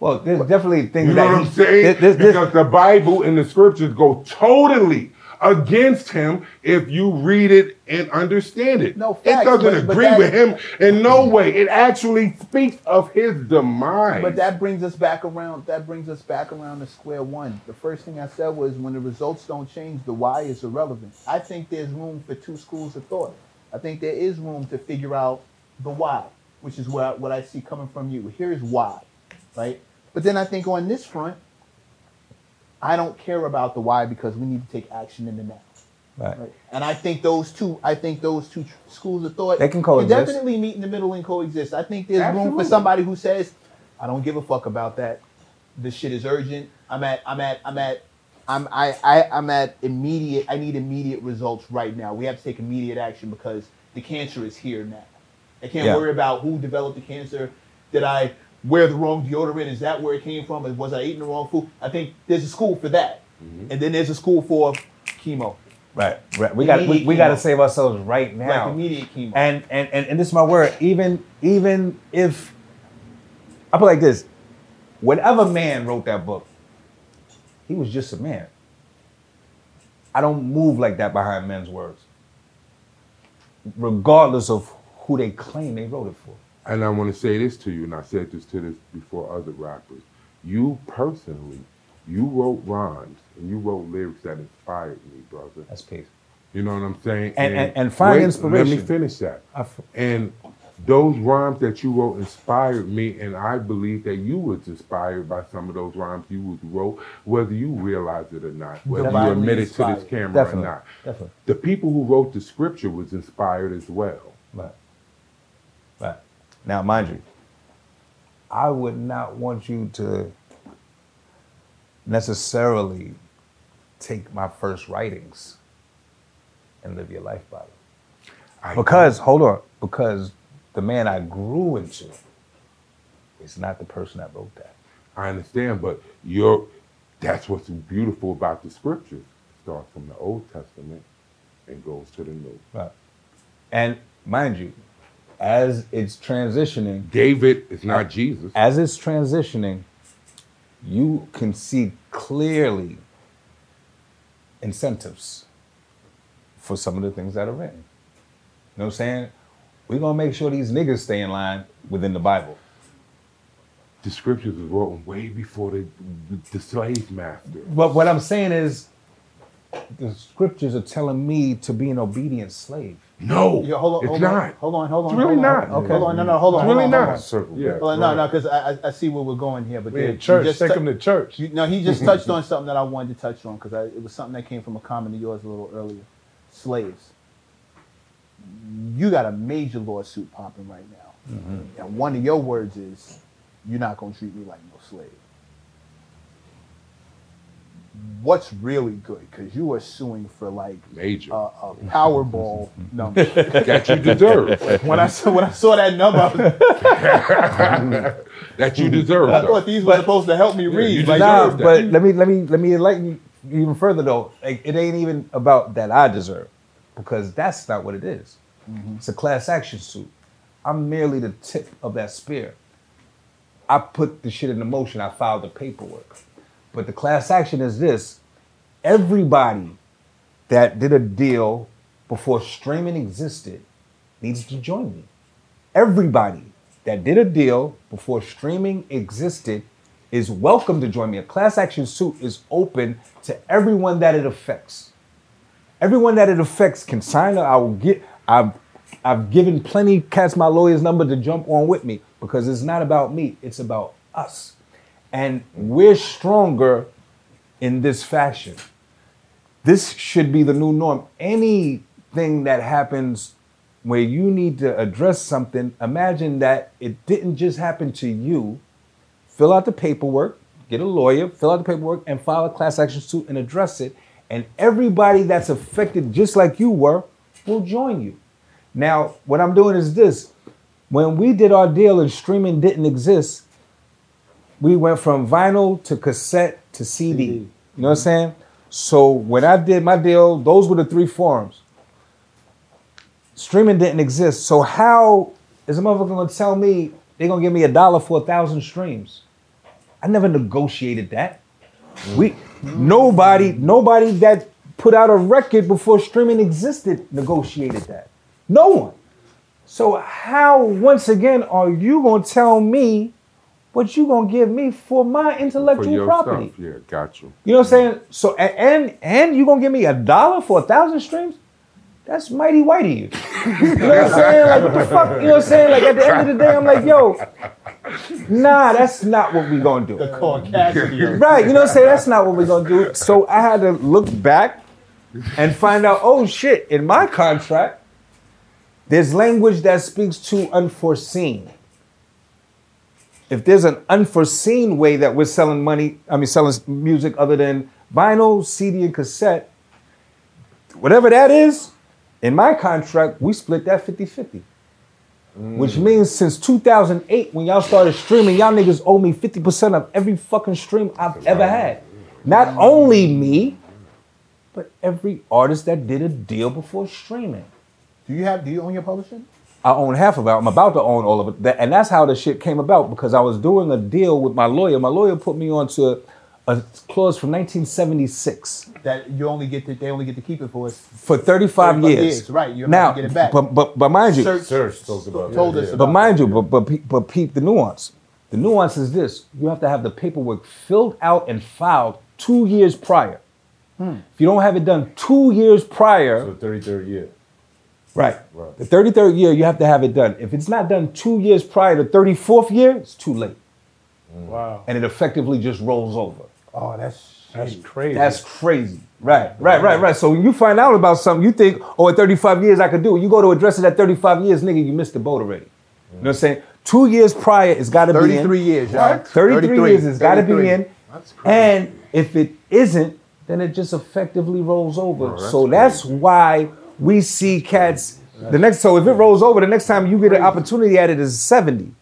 Well, there's definitely things you know that what I'm saying? Because the Bible and the scriptures go totally against him if you read it and understand it. No, facts, it doesn't agree with him in no way. It actually speaks of his demise. But that brings us back around. That brings us back around to square one. The first thing I said was when the results don't change, the why is irrelevant. I think there's room for two schools of thought. I think there is room to figure out the why, which is what I see coming from you. Here's why, right? But then I think on this front, I don't care about the why because we need to take action in the now. Right. And I think those two schools of thought, they can coexist. Can definitely meet in the middle and coexist. I think there's room for somebody who says, I don't give a fuck about that. This shit is urgent. I need immediate results right now. We have to take immediate action because the cancer is here now. I can't worry about who developed the cancer. Did I wear the wrong deodorant? Is that where it came from? And was I eating the wrong food? I think there's a school for that. Mm-hmm. And then there's a school for chemo. Right. We gotta save ourselves right now. Like immediate chemo. And this is my word, even if I put it like this, whatever man wrote that book, he was just a man. I don't move like that behind men's words, regardless of who they claim they wrote it for. And I want to say this to you, and I said this to this before other rappers. You personally, you wrote rhymes and you wrote lyrics that inspired me, brother. That's peace. You know what I'm saying? And find inspiration. Let me finish that. And those rhymes that you wrote inspired me, and I believe that you was inspired by some of those rhymes you wrote, whether you realize it or not, whether you admit it to this camera or not. Definitely. The people who wrote the scripture was inspired as well. Right. Now, mind you, I would not want you to necessarily take my first writings and live your life by them. Because the man I grew into is not the person that wrote that. I understand, but that's what's beautiful about the scriptures. It starts from the Old Testament and goes to the New. Right. And mind you, as it's transitioning... David is not Jesus. As it's transitioning, you can see clearly incentives for some of the things that are written. You know what I'm saying? We're going to make sure these niggas stay in line within the Bible. The scriptures were written way before the slave master. But what I'm saying is, the scriptures are telling me to be an obedient slave. No, it's not. Hold on. It's really not. Okay. Hold on. It's really not. Yeah. Well, no, because I see where we're going here. But then church, take him to church. He just touched on something that I wanted to touch on because it was something that came from a comment of yours a little earlier. Slaves. You got a major lawsuit popping right now. Mm-hmm. And one of your words is, you're not going to treat me like no slave. What's really good, because you are suing for like major a Powerball number that you deserve. When I saw that number, that you deserve. I thought these were supposed to help me read. But let me enlighten you even further though. Like, it ain't even about that I deserve, because that's not what it is. Mm-hmm. It's a class action suit. I'm merely the tip of that spear. I put the shit into motion. I filed the paperwork. But the class action is this: everybody that did a deal before streaming existed needs to join me. Everybody that did a deal before streaming existed is welcome to join me. A class action suit is open to everyone that it affects. Everyone that it affects can sign up. I've given plenty cats my lawyer's number to jump on with me, because it's not about me, it's about us. And we're stronger in this fashion. This should be the new norm. Anything that happens where you need to address something, imagine that it didn't just happen to you. Fill out the paperwork, get a lawyer, fill out the paperwork, and file a class action suit and address it. And everybody that's affected just like you were will join you. Now, what I'm doing is this. When we did our deal and streaming didn't exist, we went from vinyl to cassette to CD. You know what I'm saying? So when I did my deal, those were the three forms. Streaming didn't exist. So how is a motherfucker gonna tell me they're gonna give me $1 for 1,000 streams? I never negotiated that. Nobody that put out a record before streaming existed negotiated that. No one. So how, once again, are you gonna tell me what you gonna give me for my intellectual property? Stuff. Yeah, got you. You know what I'm saying? So and you gonna give me $1 for 1,000 streams? That's mighty white of you. You know what I'm saying? Like, what the fuck? You know what I'm saying? Like, at the end of the day, I'm like, yo, nah, that's not what we're going to do. The Caucasity. Right, you know what I'm saying? That's not what we're going to do. So I had to look back and find out, oh, shit, in my contract, there's language that speaks to unforeseen. If there's an unforeseen way that we're selling money, I mean, selling music other than vinyl, CD, and cassette, whatever that is, in my contract, we split that 50-50. Which means since 2008, when y'all started streaming, y'all niggas owe me 50% of every fucking stream I've ever had. Not only me, but every artist that did a deal before streaming. Do you own your publishing? I own half of it. I'm about to own all of it. And that's how the shit came about, because I was doing a deal with my lawyer. My lawyer put me onto a clause from 1976 that they only get to keep it for 35 years. Right, you're not gonna get it back. But mind you, Search told us. But mind you, but peep the nuance. The nuance is this: you have to have the paperwork filled out and filed 2 years prior. If you don't have it done 2 years prior, so 33rd year. Right. The 33rd year you have to have it done. If it's not done 2 years prior to 34th year, it's too late. Wow. And it effectively just rolls over. Oh, that's crazy. That's crazy. Right. So when you find out about something, you think, oh, at 35 years I could do it. You go to address it at 35 years, nigga, you missed the boat already. You know what I'm saying? 2 years prior, it's got to be in. 33 years, right? 33 years, it's got to be in. That's crazy. And if it isn't, then it just effectively rolls over. Bro, that's why we see cats. So if it rolls over, the next time you get an opportunity at it is 70.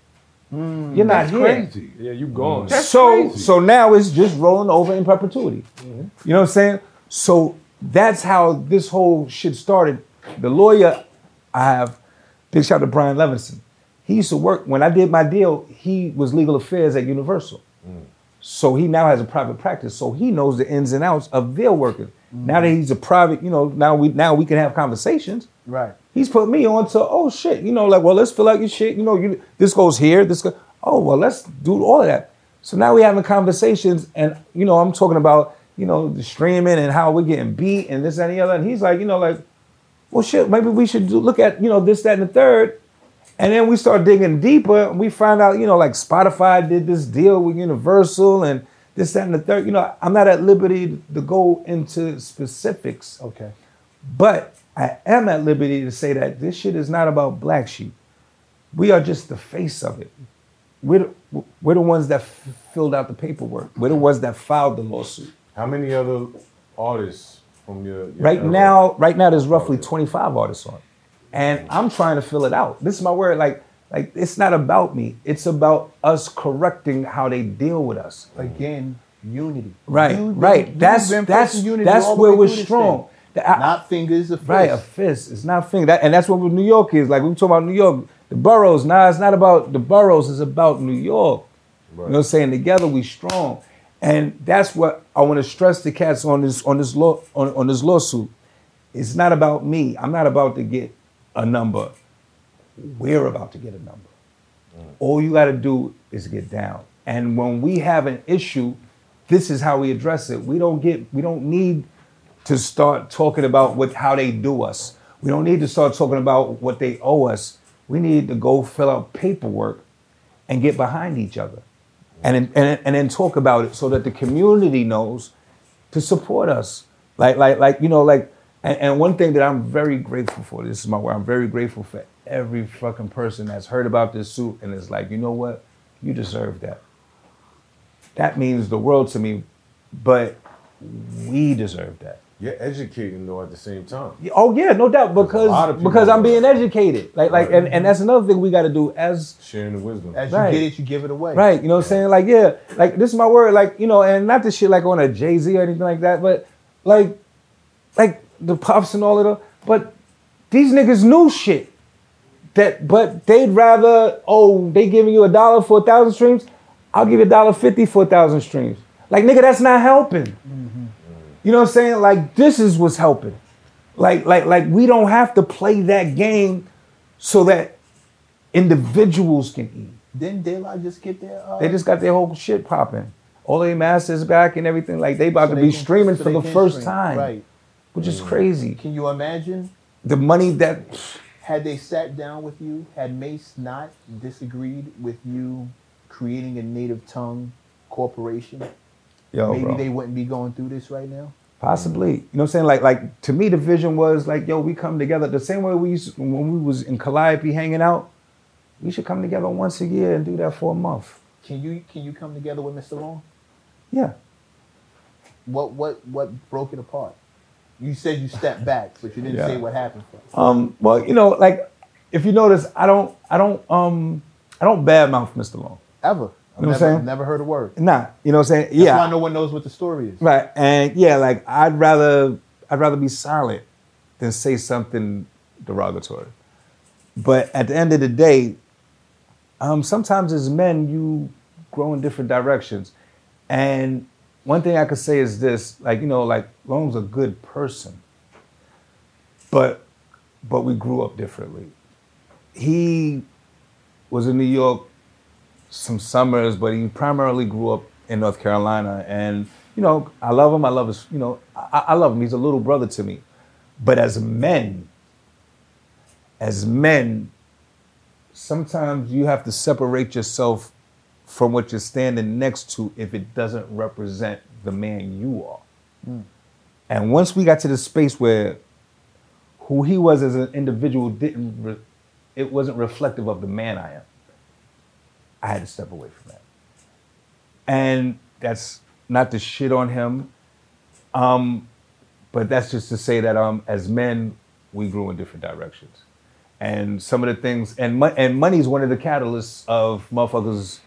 You're not here. Crazy. Yeah, you gone. So now it's just rolling over in perpetuity. You know what I'm saying? So that's how this whole shit started. The lawyer I have, big shout out to Brian Levinson. He used to work, when I did my deal, he was legal affairs at Universal. So he now has a private practice. So he knows the ins and outs of their working. Now that he's a private, you know, now we can have conversations. Right. He's put me on to, oh shit, you know, like, well, let's fill out your shit. You know, this goes here, oh, well, let's do all of that. So now we're having conversations and, you know, I'm talking about, you know, the streaming and how we're getting beat and this, that, and the other. And he's like, you know, like, well, shit, maybe we should look at, you know, this, that, and the third. And then we start digging deeper and we find out, you know, like Spotify did this deal with Universal and this, that, and the third. You know, I'm not at liberty to go into specifics. Okay. But I am at liberty to say that this shit is not about Black Sheep. We are just the face of it. We're the ones that filled out the paperwork. We're the ones that filed the lawsuit. How many other artists from your right now there's roughly 25 artists on it. And I'm trying to fill it out. This is my word, like it's not about me. It's about us correcting how they deal with us. Again, unity. Right. That's where we're strong. Not fingers, a fist. Right, a fist. It's not fingers. And that's what New York is. Like, we talk about New York, the boroughs. Nah, it's not about the boroughs. It's about New York. Right. You know what I'm saying? Together, we strong. And that's what I want to stress to cats on this lawsuit. It's not about me. I'm not about to get a number. We're about to get a number. Right. All you got to do is get down. And when we have an issue, this is how we address it. We don't need to start talking about how they do us. We don't need to start talking about what they owe us. We need to go fill out paperwork and get behind each other and then talk about it so that the community knows to support us. And one thing that I'm very grateful for, this is my word, I'm very grateful for every fucking person that's heard about this suit and is like, you know what? You deserve that. That means the world to me, but we deserve that. You're educating though at the same time. Oh yeah, no doubt, because I'm being educated. Like right. and that's another thing we got to do as sharing the wisdom. As you get it, you give it away. Right, you know what I'm saying? Like yeah, like this is my word. Like you know, and not this shit like on a Jay-Z or anything like that, but like the Puffs and all of them. But these niggas knew shit. But they'd rather they giving you $1 for 1,000 streams. I'll give you $1.50 for 1,000 streams. Like nigga, that's not helping. Mm-hmm. You know what I'm saying? Like this is what's helping. Like we don't have to play that game so that individuals can eat. Didn't De La just get their? They just got their whole shit popping. All their masters back and everything. Like they about to be streaming for the first time, right? Which is crazy. Can you imagine the money that? Had they sat down with you? Had Mace not disagreed with you creating a Native Tongue corporation? Yo, maybe they wouldn't be going through this right now. Possibly. You know what I'm saying? Like to me, the vision was like, yo, we come together the same way we used when we was in Calliope hanging out. We should come together once a year and do that for a month. Can you come together with Mista Lawnge? Yeah. What broke it apart? You said you stepped back, but you didn't say what happened. Well, you know, like if you notice, I don't badmouth Mista Lawnge ever. You know what I'm saying? Never heard a word. Nah, you know what I'm saying? Yeah. That's why no one knows what the story is. Right, and yeah, like I'd rather be silent than say something derogatory. But at the end of the day, sometimes as men, you grow in different directions. And one thing I could say is this, like, you know, like Lawnge's a good person, but we grew up differently. He was in New York some summers, but he primarily grew up in North Carolina. And, you know, I love him. I love his, you know, I love him. He's a little brother to me. But as men, sometimes you have to separate yourself from what you're standing next to if it doesn't represent the man you are. Mm. And once we got to the space where who he was as an individual it wasn't reflective of the man I am. I had to step away from that. And that's not to shit on him, but that's just to say that as men, we grew in different directions. And some of the things, and money's one of the catalysts of motherfuckers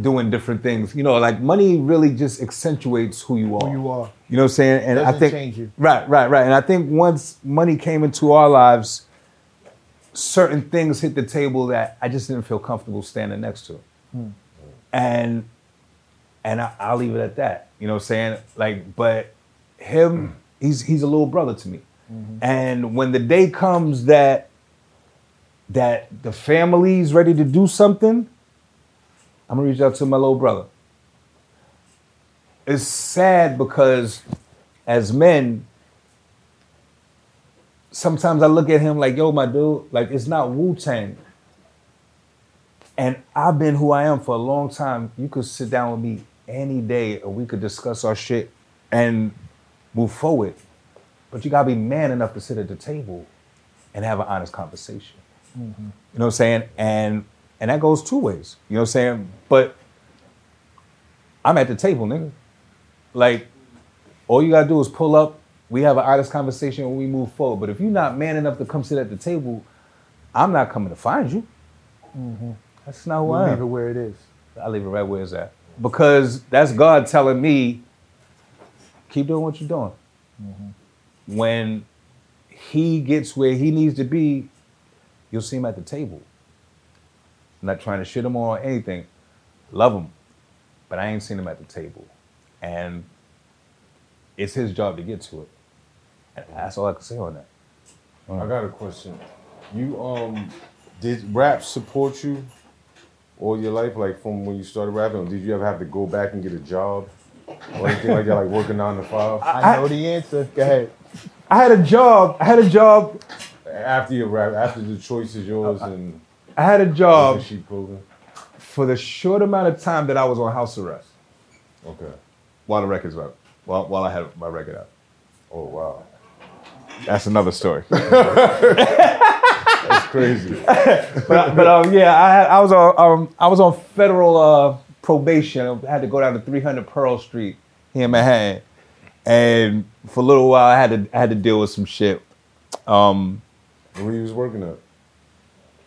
doing different things. You know, like money really just accentuates who you are. Who you are. You know what I'm saying? And I think, change you. Right. And I think once money came into our lives, certain things hit the table that I just didn't feel comfortable standing next to. Mm. And I'll leave it at that. You know what I'm saying? Like, but him, he's a little brother to me. Mm-hmm. And when the day comes that the family's ready to do something, I'm gonna reach out to my little brother. It's sad because as men, sometimes I look at him like, yo, my dude, like it's not Wu-Tang. And I've been who I am for a long time. You could sit down with me any day and we could discuss our shit and move forward. But you gotta be man enough to sit at the table and have an honest conversation. Mm-hmm. You know what I'm saying? And that goes two ways. You know what I'm saying? But I'm at the table, nigga. Like, all you gotta do is pull up. We have an honest conversation when we move forward. But if you're not man enough to come sit at the table, I'm not coming to find you. Mm-hmm. That's not who I am. Leave it where it is. I leave it right where it's at. Because that's God telling me, keep doing what you're doing. Mm-hmm. When he gets where he needs to be, you'll see him at the table. I'm not trying to shit him or anything. Love him. But I ain't seen him at the table. And it's his job to get to it. And that's all I can say on that. I got a question. You did rap support you all your life, like from when you started rapping? Or did you ever have to go back and get a job or anything like that, like working 9 to 5? I know the answer. Go ahead. I had a job. After your rap, after The Choice Is Yours, and I had a job for the short amount of time that I was on house arrest. Okay. While the record's up. While I had my record out. Oh, wow. That's another story. That's crazy. I was on federal probation. I had to go down to 300 Pearl Street here in Manhattan. And for a little while, I had to deal with some shit. Where you was working at?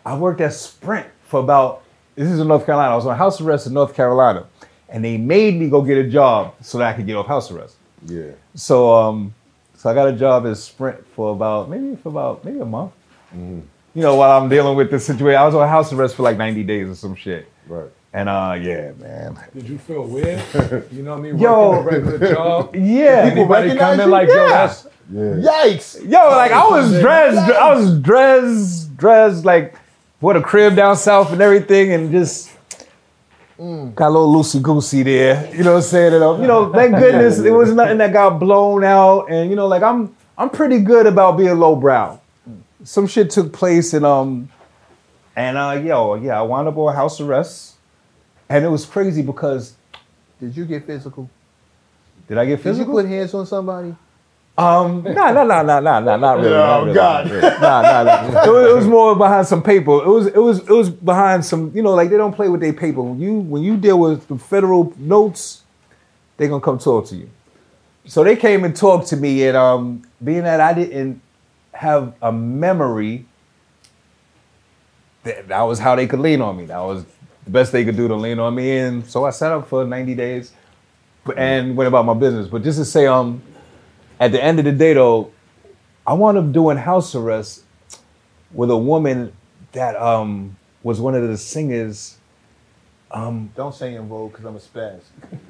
I worked at Sprint for about. This is in North Carolina. I was on house arrest in North Carolina, and they made me go get a job so that I could get off house arrest. Yeah. So so I got a job at Sprint for about maybe a month. Mm-hmm. You know, while I'm dealing with this situation, I was on house arrest for like 90 days or some shit. Right. And yeah, man. Did you feel weird? You know what I mean? Yo, working a regular job. Yeah. Anybody come in like, yo, that's yikes. Yo, like I was dressed like bought a crib down south and everything, and just got a little loosey goosey there. You know what I'm saying? And, you know, thank goodness it was nothing that got blown out. And you know, like I'm pretty good about being lowbrow. Some shit took place, and I wound up on house arrest, and it was crazy because. Did you get physical? Did I get physical? Did you put hands on somebody? Not really. Oh really, God! Really. It was more behind some paper. It was behind some. You know, like they don't play with their paper. When you deal with the federal notes, they gonna come talk to you. So they came and talked to me, and being that I didn't have a memory, that was how they could lean on me. That was the best they could do to lean on me, and so I sat up for 90 days, and went about my business. But just to say, at the end of the day, though, I wound up doing house arrest with a woman that was one of the singers. Don't say En Vogue because I'm a spaz.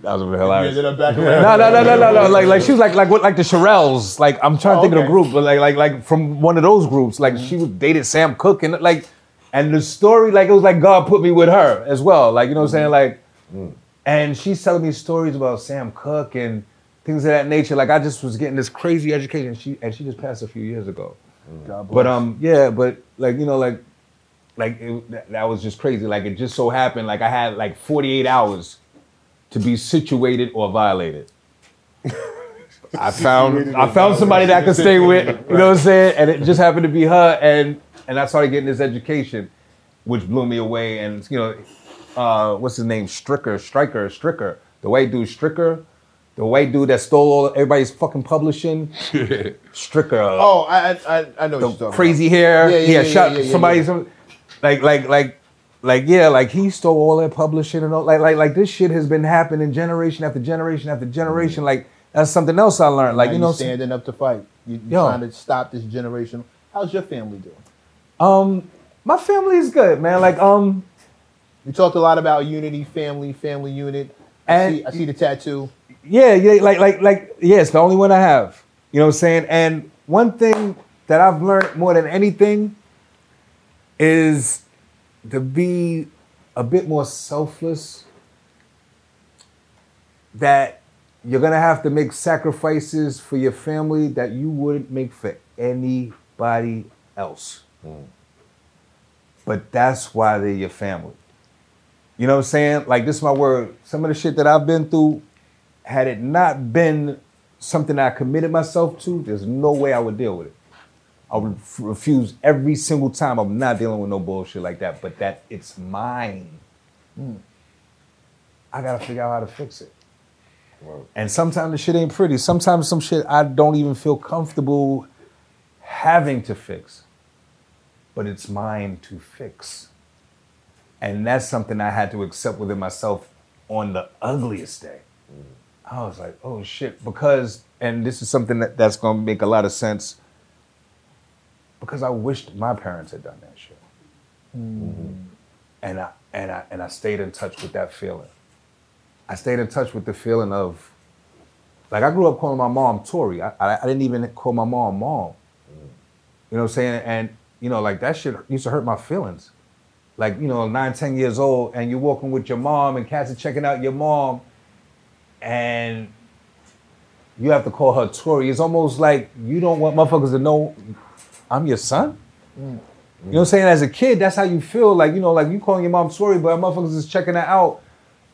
That was hilarious. No. Like she was like the Shirelles. Like I'm trying to think of the group, but like from one of those groups. Like she dated Sam Cooke and the story it was like God put me with her as well. Like you know what I'm saying? Like and she's telling me stories about Sam Cooke and. Things of that nature. Like I just was getting this crazy education. She just passed a few years ago. God bless. But that was just crazy. Like it just so happened. Like I had 48 hours to be situated or violated. I found somebody that I could stay with. You know what I'm saying? And it just happened to be her. And I started getting this education, which blew me away. And you know, what's his name? Stricker. The white dude, Stricker. The white dude that stole everybody's fucking publishing, Stricker. Oh, I know what you're talking about. Crazy hair. Yeah, shot somebody. Like he stole all their publishing and all. Like this shit has been happening generation after generation after generation. Mm-hmm. Like that's something else I learned. Like now you know, standing up to fight. You're trying to stop this generation. How's your family doing? My family is good, man. Like you talked a lot about unity, family unit. I see the tattoo. Yeah, yeah, it's the only one I have. You know what I'm saying? And one thing that I've learned more than anything is to be a bit more selfless, that you're going to have to make sacrifices for your family that you wouldn't make for anybody else. Mm. But that's why they're your family. You know what I'm saying? Like, this is my word. Some of the shit that I've been through, had it not been something I committed myself to, there's no way I would deal with it. I would refuse every single time. I'm not dealing with no bullshit like that, but that it's mine. Mm. I gotta figure out how to fix it. Wow. And sometimes the shit ain't pretty. Sometimes some shit I don't even feel comfortable having to fix, but it's mine to fix. And that's something I had to accept within myself on the ugliest day. Mm. I was like, oh shit, because, and this is something that's going to make a lot of sense, because I wished my parents had done that shit. Mm-hmm. And I stayed in touch with that feeling. I stayed in touch with the feeling of, like I grew up calling my mom Tori. I didn't even call my mom Mom. Mm. You know what I'm saying? And you know, like that shit used to hurt my feelings. Like, you know, 9, 10 years old and you're walking with your mom and cats are checking out your mom and you have to call her Tori. It's almost like you don't want motherfuckers to know I'm your son. Mm. You know what I'm saying? As a kid, that's how you feel. Like, you know, like you calling your mom Tori, but motherfuckers is checking her out.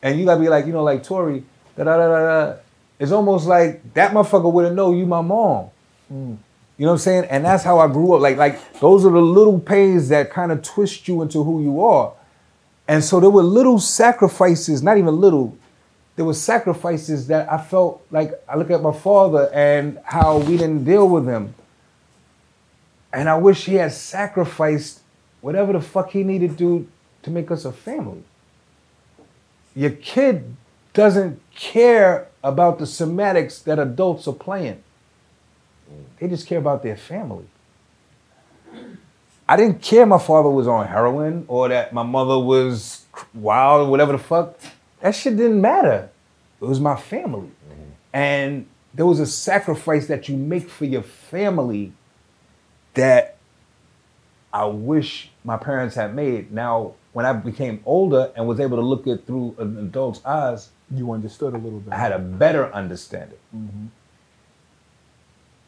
And you gotta be like, you know, like Tori, da-da-da-da-da. It's almost like that motherfucker wouldn't know you my mom. Mm. You know what I'm saying? And that's how I grew up. Like those are the little pains that kind of twist you into who you are. And so there were little sacrifices, not even little, there were sacrifices that I felt like I look at my father and how we didn't deal with him. And I wish he had sacrificed whatever the fuck he needed to do to make us a family. Your kid doesn't care about the semantics that adults are playing. They just care about their family. I didn't care my father was on heroin or that my mother was wild or whatever the fuck. That shit didn't matter. It was my family. Mm-hmm. And there was a sacrifice that you make for your family that I wish my parents had made. Now, when I became older and was able to look it through an adult's eyes, you understood a little bit. I had a better understanding. Mm-hmm.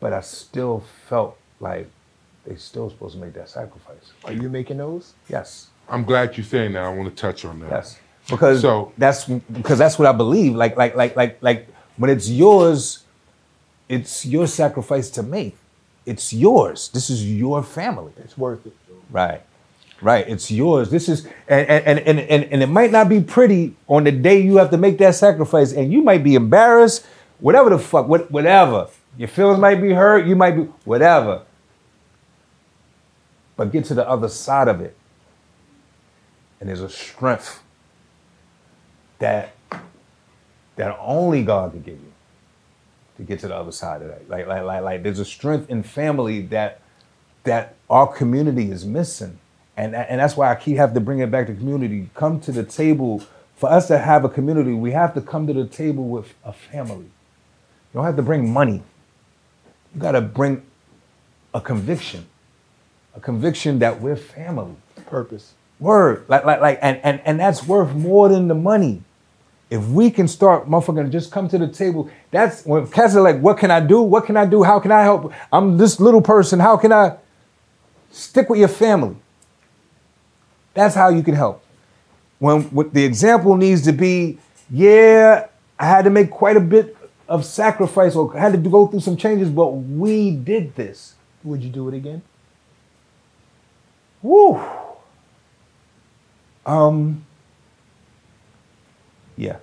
But I still felt like they still supposed to make that sacrifice. Are you making those? Yes. I'm glad you're saying that. I want to touch on that. Yes. Because that's what I believe. Like when it's yours, it's your sacrifice to make. It's yours. This is your family. It's worth it. Right. Right. It's yours. This is and it might not be pretty on the day you have to make that sacrifice, and you might be embarrassed, whatever the fuck, whatever. Your feelings might be hurt, you might be whatever. But get to the other side of it. And there's a strength that only God can give you to get to the other side of that. Like there's a strength in family that our community is missing. And that's why I keep having to bring it back to community. Come to the table. For us to have a community, we have to come to the table with a family. You don't have to bring money. You got to bring a conviction. A conviction that we're family. Purpose. Word. And that's worth more than the money. If we can start motherfucking just come to the table, that's when cats are like, what can I do? What can I do? How can I help? I'm this little person. How can I stick with your family? That's how you can help. When the example needs to be, yeah, I had to make quite a bit of sacrifice or I had to go through some changes, but we did this. Would you do it again? Woo. Yeah.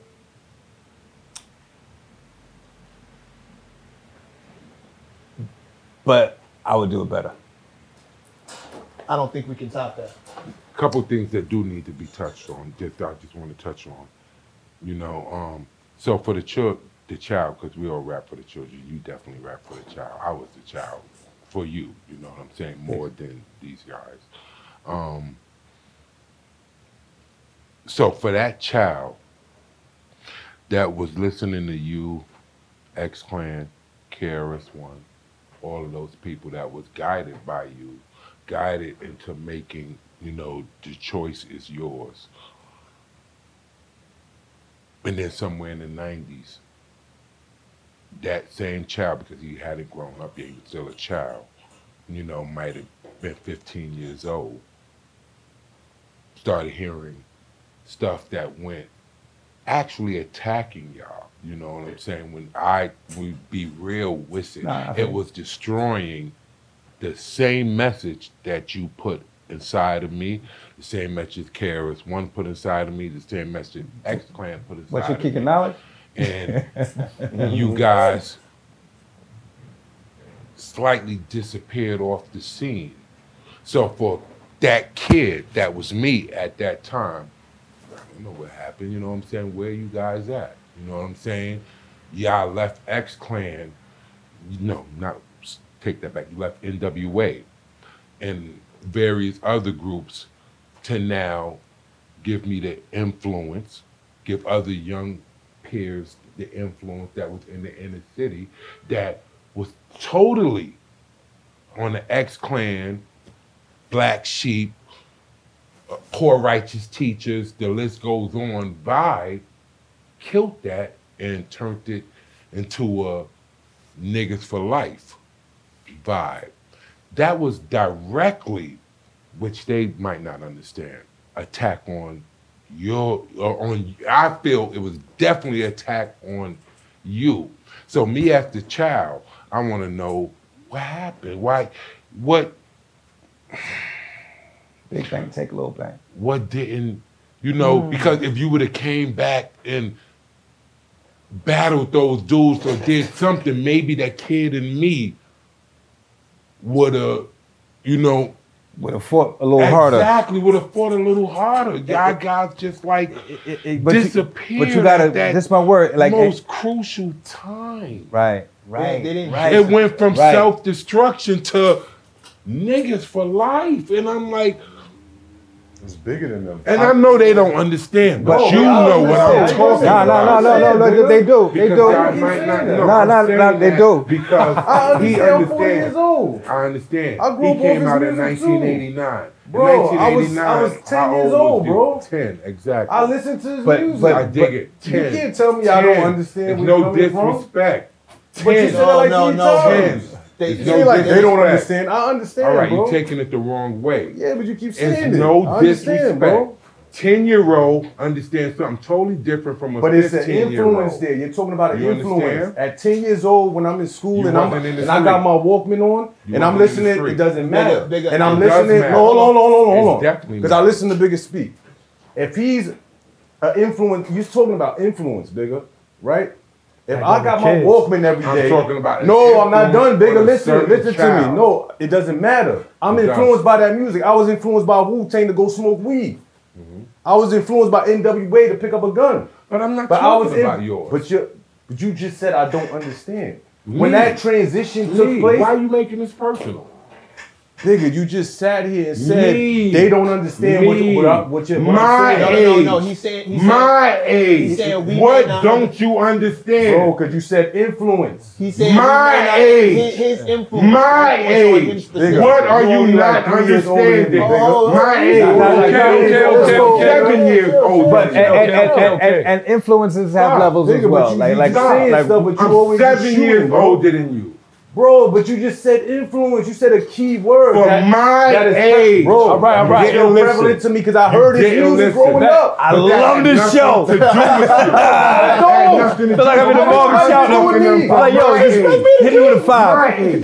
But I would do it better. I don't think we can top that. A couple things that do need to be touched on, that I just want to touch on. You know, so for the child, because we all rap for the children, you definitely rap for the child. I was the child for you, you know what I'm saying, more than these guys. So for that child that was listening to you, X-Clan, KRS-One, all of those people that was guided by you, guided into making, you know, the choice is yours. And then somewhere in the 90s, that same child, because he hadn't grown up yet, he was still a child, you know, might have been 15 years old, started hearing stuff that went actually attacking y'all. You know what I'm saying? When I would be real with it, it was destroying the same message that you put inside of me, the same message KRS-One put inside of me, the same message X-Clan put inside of me. What's your kicking knowledge? And you guys slightly disappeared off the scene. So for that kid, that was me at that time, I don't know what happened, you know what I'm saying? Where you guys at? You know what I'm saying? Yeah, I left X-Clan. No, not take that back. You left N.W.A. and various other groups to now give me the influence, give other young peers the influence that was in the inner city that was totally on the X-Clan, Black Sheep, Poor Righteous Teachers, the list goes on, by killed that and turned it into a niggas for life vibe. That was directly, which they might not understand, attack on your, on. I feel it was definitely attack on you. So me as the child, I want to know what happened. Why? What? Big bang, take a little bang. What didn't, you know? Because if you would have came back and battled those dudes or did something, maybe that kid in me would have, you know, would have fought a little harder. Exactly, would have fought a little harder. Y'all guys just like disappeared. But you gotta, that's my word. Like most crucial time. Right. It went from self-destruction to niggas for life. And I'm like, it's bigger than them. And I know they don't understand, but you know what I'm talking about. No, They do. I might not know. They do. Because he understands. I understand. He came out in 1989. Bro, I was 10 years old, bro. 10, exactly. I listened to his music. But I dig it. 10. You can't tell me I don't understand. There's no disrespect. 10. No. They don't understand. I understand. All right, bro. You're taking it the wrong way. Yeah, but you keep saying it. It's no disrespect, bro. 10-year-old understands something totally different from a 15-year-old. But it's an influence there. You're talking about an influence. Understand? At 10 years old, when I'm in school and I got my Walkman on and I'm listening, it doesn't matter. And I'm listening. Hold on. Because I listen to Bigger speak. If he's an influence, you're talking about influence, Bigger, right? If I got my Walkman every day, I'm talking about I'm not done, Bigger. Listen to me. No, it doesn't matter. I'm influenced by that music. I was influenced by Wu-Tang to go smoke weed. Mm-hmm. I was influenced by N.W.A. to pick up a gun. But I'm not talking about yours. But you just said I don't understand. When that transition took place, why are you making this personal? Nigga, you just sat here and said they don't understand what you're saying. No. He's saying we what don't you understand? Bro, because you said influence. He said my age. His influence. My age. What are you not understanding? My age. Okay. 7 years old. But and influences have levels as well. Like I'm 7 years older than you. Bro, but you just said influence. You said a key word. For my age. Bro, all right. It's so prevalent to me because I heard his music growing up. I love this show. I feel like I'm in the barber shop. I'm like, yo, hit me with a five.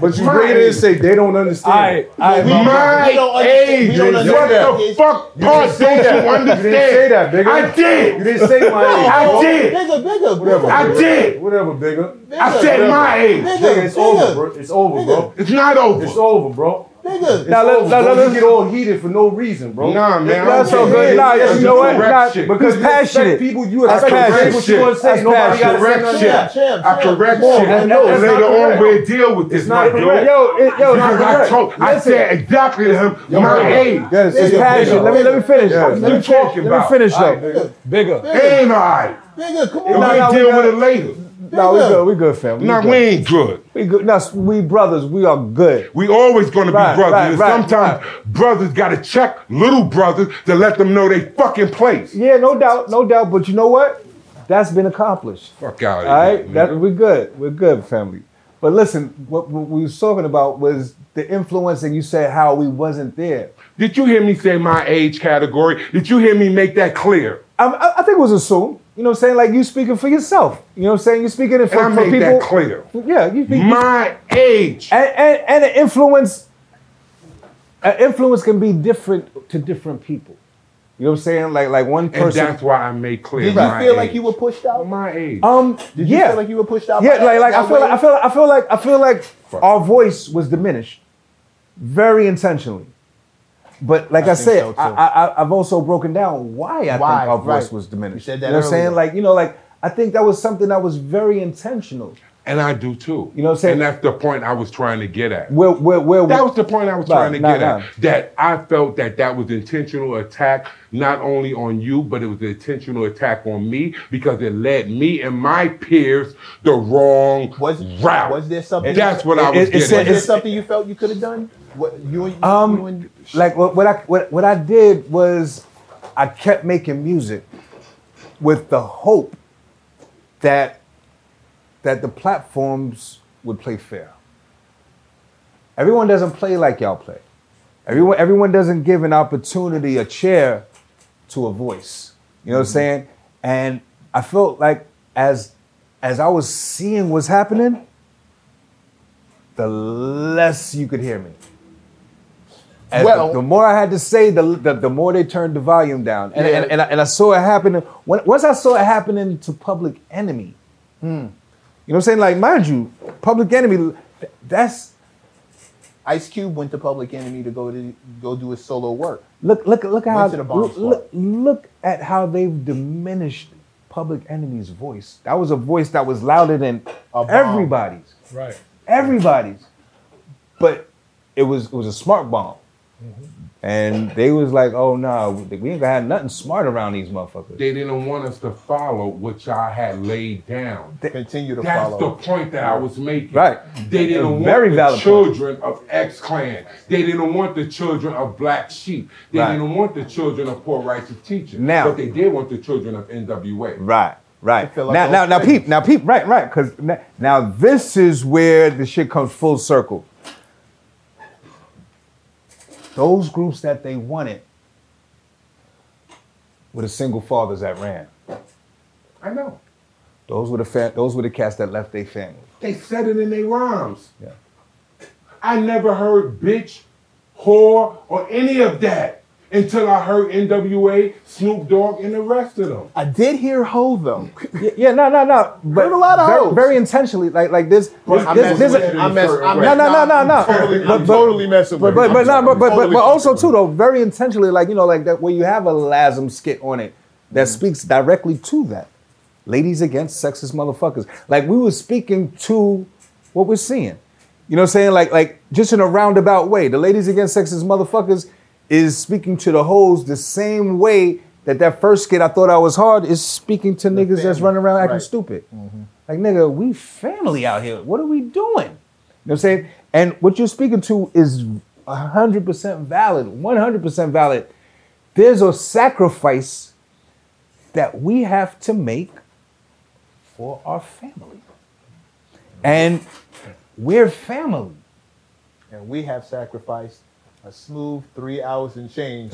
But you bring it in and say they don't understand. My age. What the fuck part don't you understand? I did. You didn't say my age. I did. Bigger. I did. Whatever, Bigger. I said my age. Nigga, it's over, bro. It's over, bro. It's not over. It's over, bro. Nigga. Now let's get all heated for no reason, bro. Nah, man. That's so good. Nah, you know what? Because passionate people, you expect what you want to say. Nobody got to say nothing. I correct shit. I know. Later on, we'll deal with this, my dude. Yo, I said exactly to him my age. It's passion. Let me finish. What you talking about? Let me finish though. Bigger. Ain't I? Bigger. Come on. We deal with it later. No, we good, fam. We ain't good. We good. No, we brothers. We are good. We always gonna be brothers. Right, and sometimes brothers gotta check little brothers to let them know they fucking place. Yeah, no doubt. But you know what? That's been accomplished. Fuck out of here. All right, we good. We're good, family. But listen, what we was talking about was the influence, and you said how we wasn't there. Did you hear me say my age category? Did you hear me make that clear? I think it was assumed. You know what I'm saying? Like you speaking for yourself. You know what I'm saying? You're speaking for people. And I made that clear. Yeah. My age. And an influence can be different to different people. You know what I'm saying? Like one person. And that's why I made clear. Did you feel like you were pushed out? My age. Did you feel like you were pushed out? Yeah. I feel like our voice was diminished, very intentionally. But like I said, so I've also broken down why think our voice was diminished. You said that. You know what I'm saying? I think that was something that was very intentional. And I do too. You know what I'm saying? And that's the point I was trying to get at. That was the point I was trying to get at. That I felt that was intentional attack, not only on you, but it was an intentional attack on me because it led me and my peers the wrong route. Was there something? That's what I was getting at. Was there something you felt you could have done? What I did was I kept making music with the hope that the platforms would play fair. Everyone doesn't play like y'all play. Everyone doesn't give an opportunity, a chair to a voice. You know what I'm saying? And I felt like as I was seeing what's happening, the less you could hear me. Well, the more I had to say, the more they turned the volume down. And, yeah. and I saw it happening. Once I saw it happening to Public Enemy, you know what I'm saying? Like, mind you, Public Enemy, that's... Ice Cube went to Public Enemy to go do his solo work. Look at how they've diminished Public Enemy's voice. That was a voice that was louder than everybody's. Right. Everybody's. But it was a smart bomb. Mm-hmm. And they was like, oh, nah, we ain't gonna have nothing smart around these motherfuckers. They didn't want us to follow what y'all had laid down. Continue to follow. That's the point that I was making. Right. They didn't want the children of X-Clan. They didn't want the children of Black Sheep. They didn't want the children of Poor Righteous Teachers. Now, but they did want the children of N.W.A. Right, right. Like now peep, right. Because now this is where the shit comes full circle. Those groups that they wanted were the single fathers that ran. I know. Those were the cats that left their family. They said it in their rhymes. Yeah. I never heard bitch, whore, or any of that until I heard N.W.A., Snoop Dogg, and the rest of them. I did hear hoe though. No. But heard a lot of hoes. Very intentionally, like this. But also too though, very intentionally, like, you know, like that where you have a LASM skit on it that speaks directly to that. Ladies against sexist motherfuckers. Like, we were speaking to what we're seeing. You know what I'm saying? Like just in a roundabout way. The ladies against sexist motherfuckers is speaking to the hoes the same way that first skit I thought I was hard is speaking to the niggas family that's running around acting stupid. Mm-hmm. Like, nigga, we family out here. What are we doing? You know what I'm saying? And what you're speaking to is 100% valid, 100% valid. There's a sacrifice that we have to make for our family. And we're family. And we have sacrificed a smooth 3 hours and change.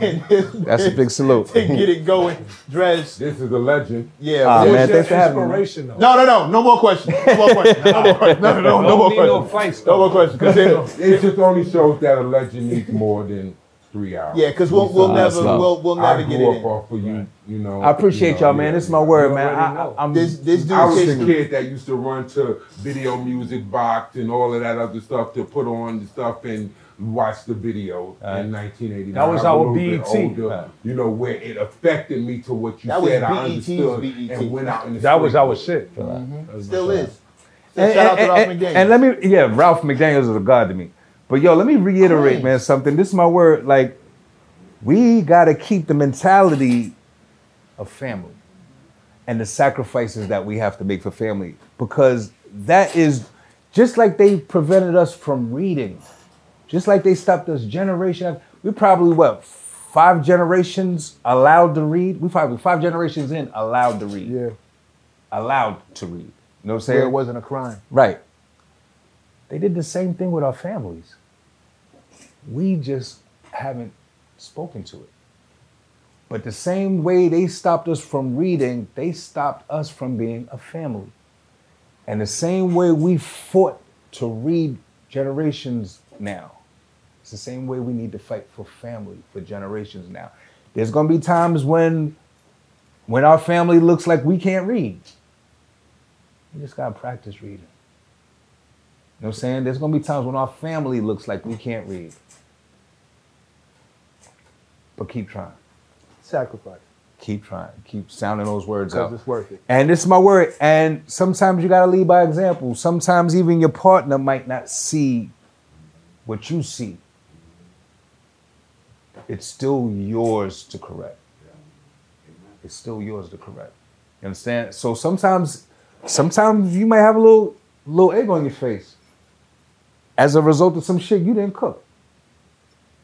That's a big salute. To get it going, Dredge. This is a legend. Yeah, man, thanks for having me. No, no more questions. No more questions. Because it just only shows that a legend needs more than 3 hours. Yeah, because we'll never get it in. You know, I appreciate y'all, man. This is my word, man. I was a kid that used to run to Video Music Box and all of that other stuff to put on the stuff and watch the video in 1989. That was our BET. You know, where it affected me to what you that said. I understood and went out in the That was our shit. Mm-hmm. Still is. Shout out to Ralph McDaniels. And Ralph McDaniels is a god to me. But yo, let me reiterate, man, something. This is my word. Like, we gotta keep the mentality of family and the sacrifices that we have to make for family, because that is just like they prevented us from reading. Just like they stopped us generation after, we probably, 5 generations allowed to read? We probably 5 generations in allowed to read. Yeah. Allowed to read. You know what I'm saying? It wasn't a crime. Right. They did the same thing with our families. We just haven't spoken to it. But the same way they stopped us from reading, they stopped us from being a family. And the same way we fought to read generations now, it's the same way we need to fight for family for generations now. There's gonna be times when our family looks like we can't read. We just gotta practice reading. You know what I'm saying? There's gonna be times when our family looks like we can't read. But keep trying. Sacrifice. Keep trying. Keep sounding those words out. Because it's worth it. And it's my word. And sometimes you gotta lead by example. Sometimes even your partner might not see what you see. It's still yours to correct. It's still yours to correct. You understand? So sometimes you might have a little egg on your face as a result of some shit you didn't cook.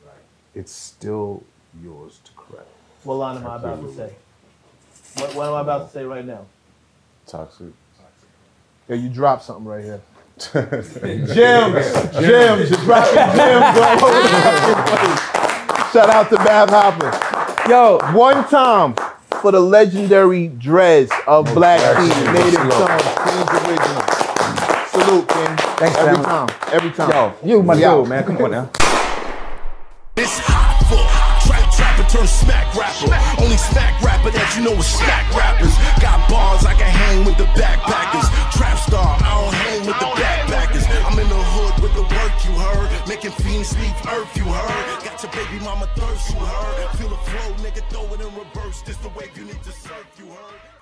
Right. It's still yours to correct. What line am I about to say? What am I about to say right now? Toxic. Yeah, you dropped something right here. Gems, dropping gems all over the place. Shout out to Bab Hopper. Yo, one time for the legendary Drez of Black Sheep, Native Tongues, Queen's Original. Salute, King. Thanks, every time. Yo, you my dude, man. Come on now. It's hot for trap trapper turned smack rapper. Only smack rapper that you know is smack rappers. Got bars, I can hang with the backpackers. Trap star, I don't hang with the backpackers. I'm in the hood with the work, you heard. Making fiends leave earth, you heard. Got your baby mama thirst, you heard. Feel the flow, nigga, throw it in reverse. This the wave you need to surf, you heard.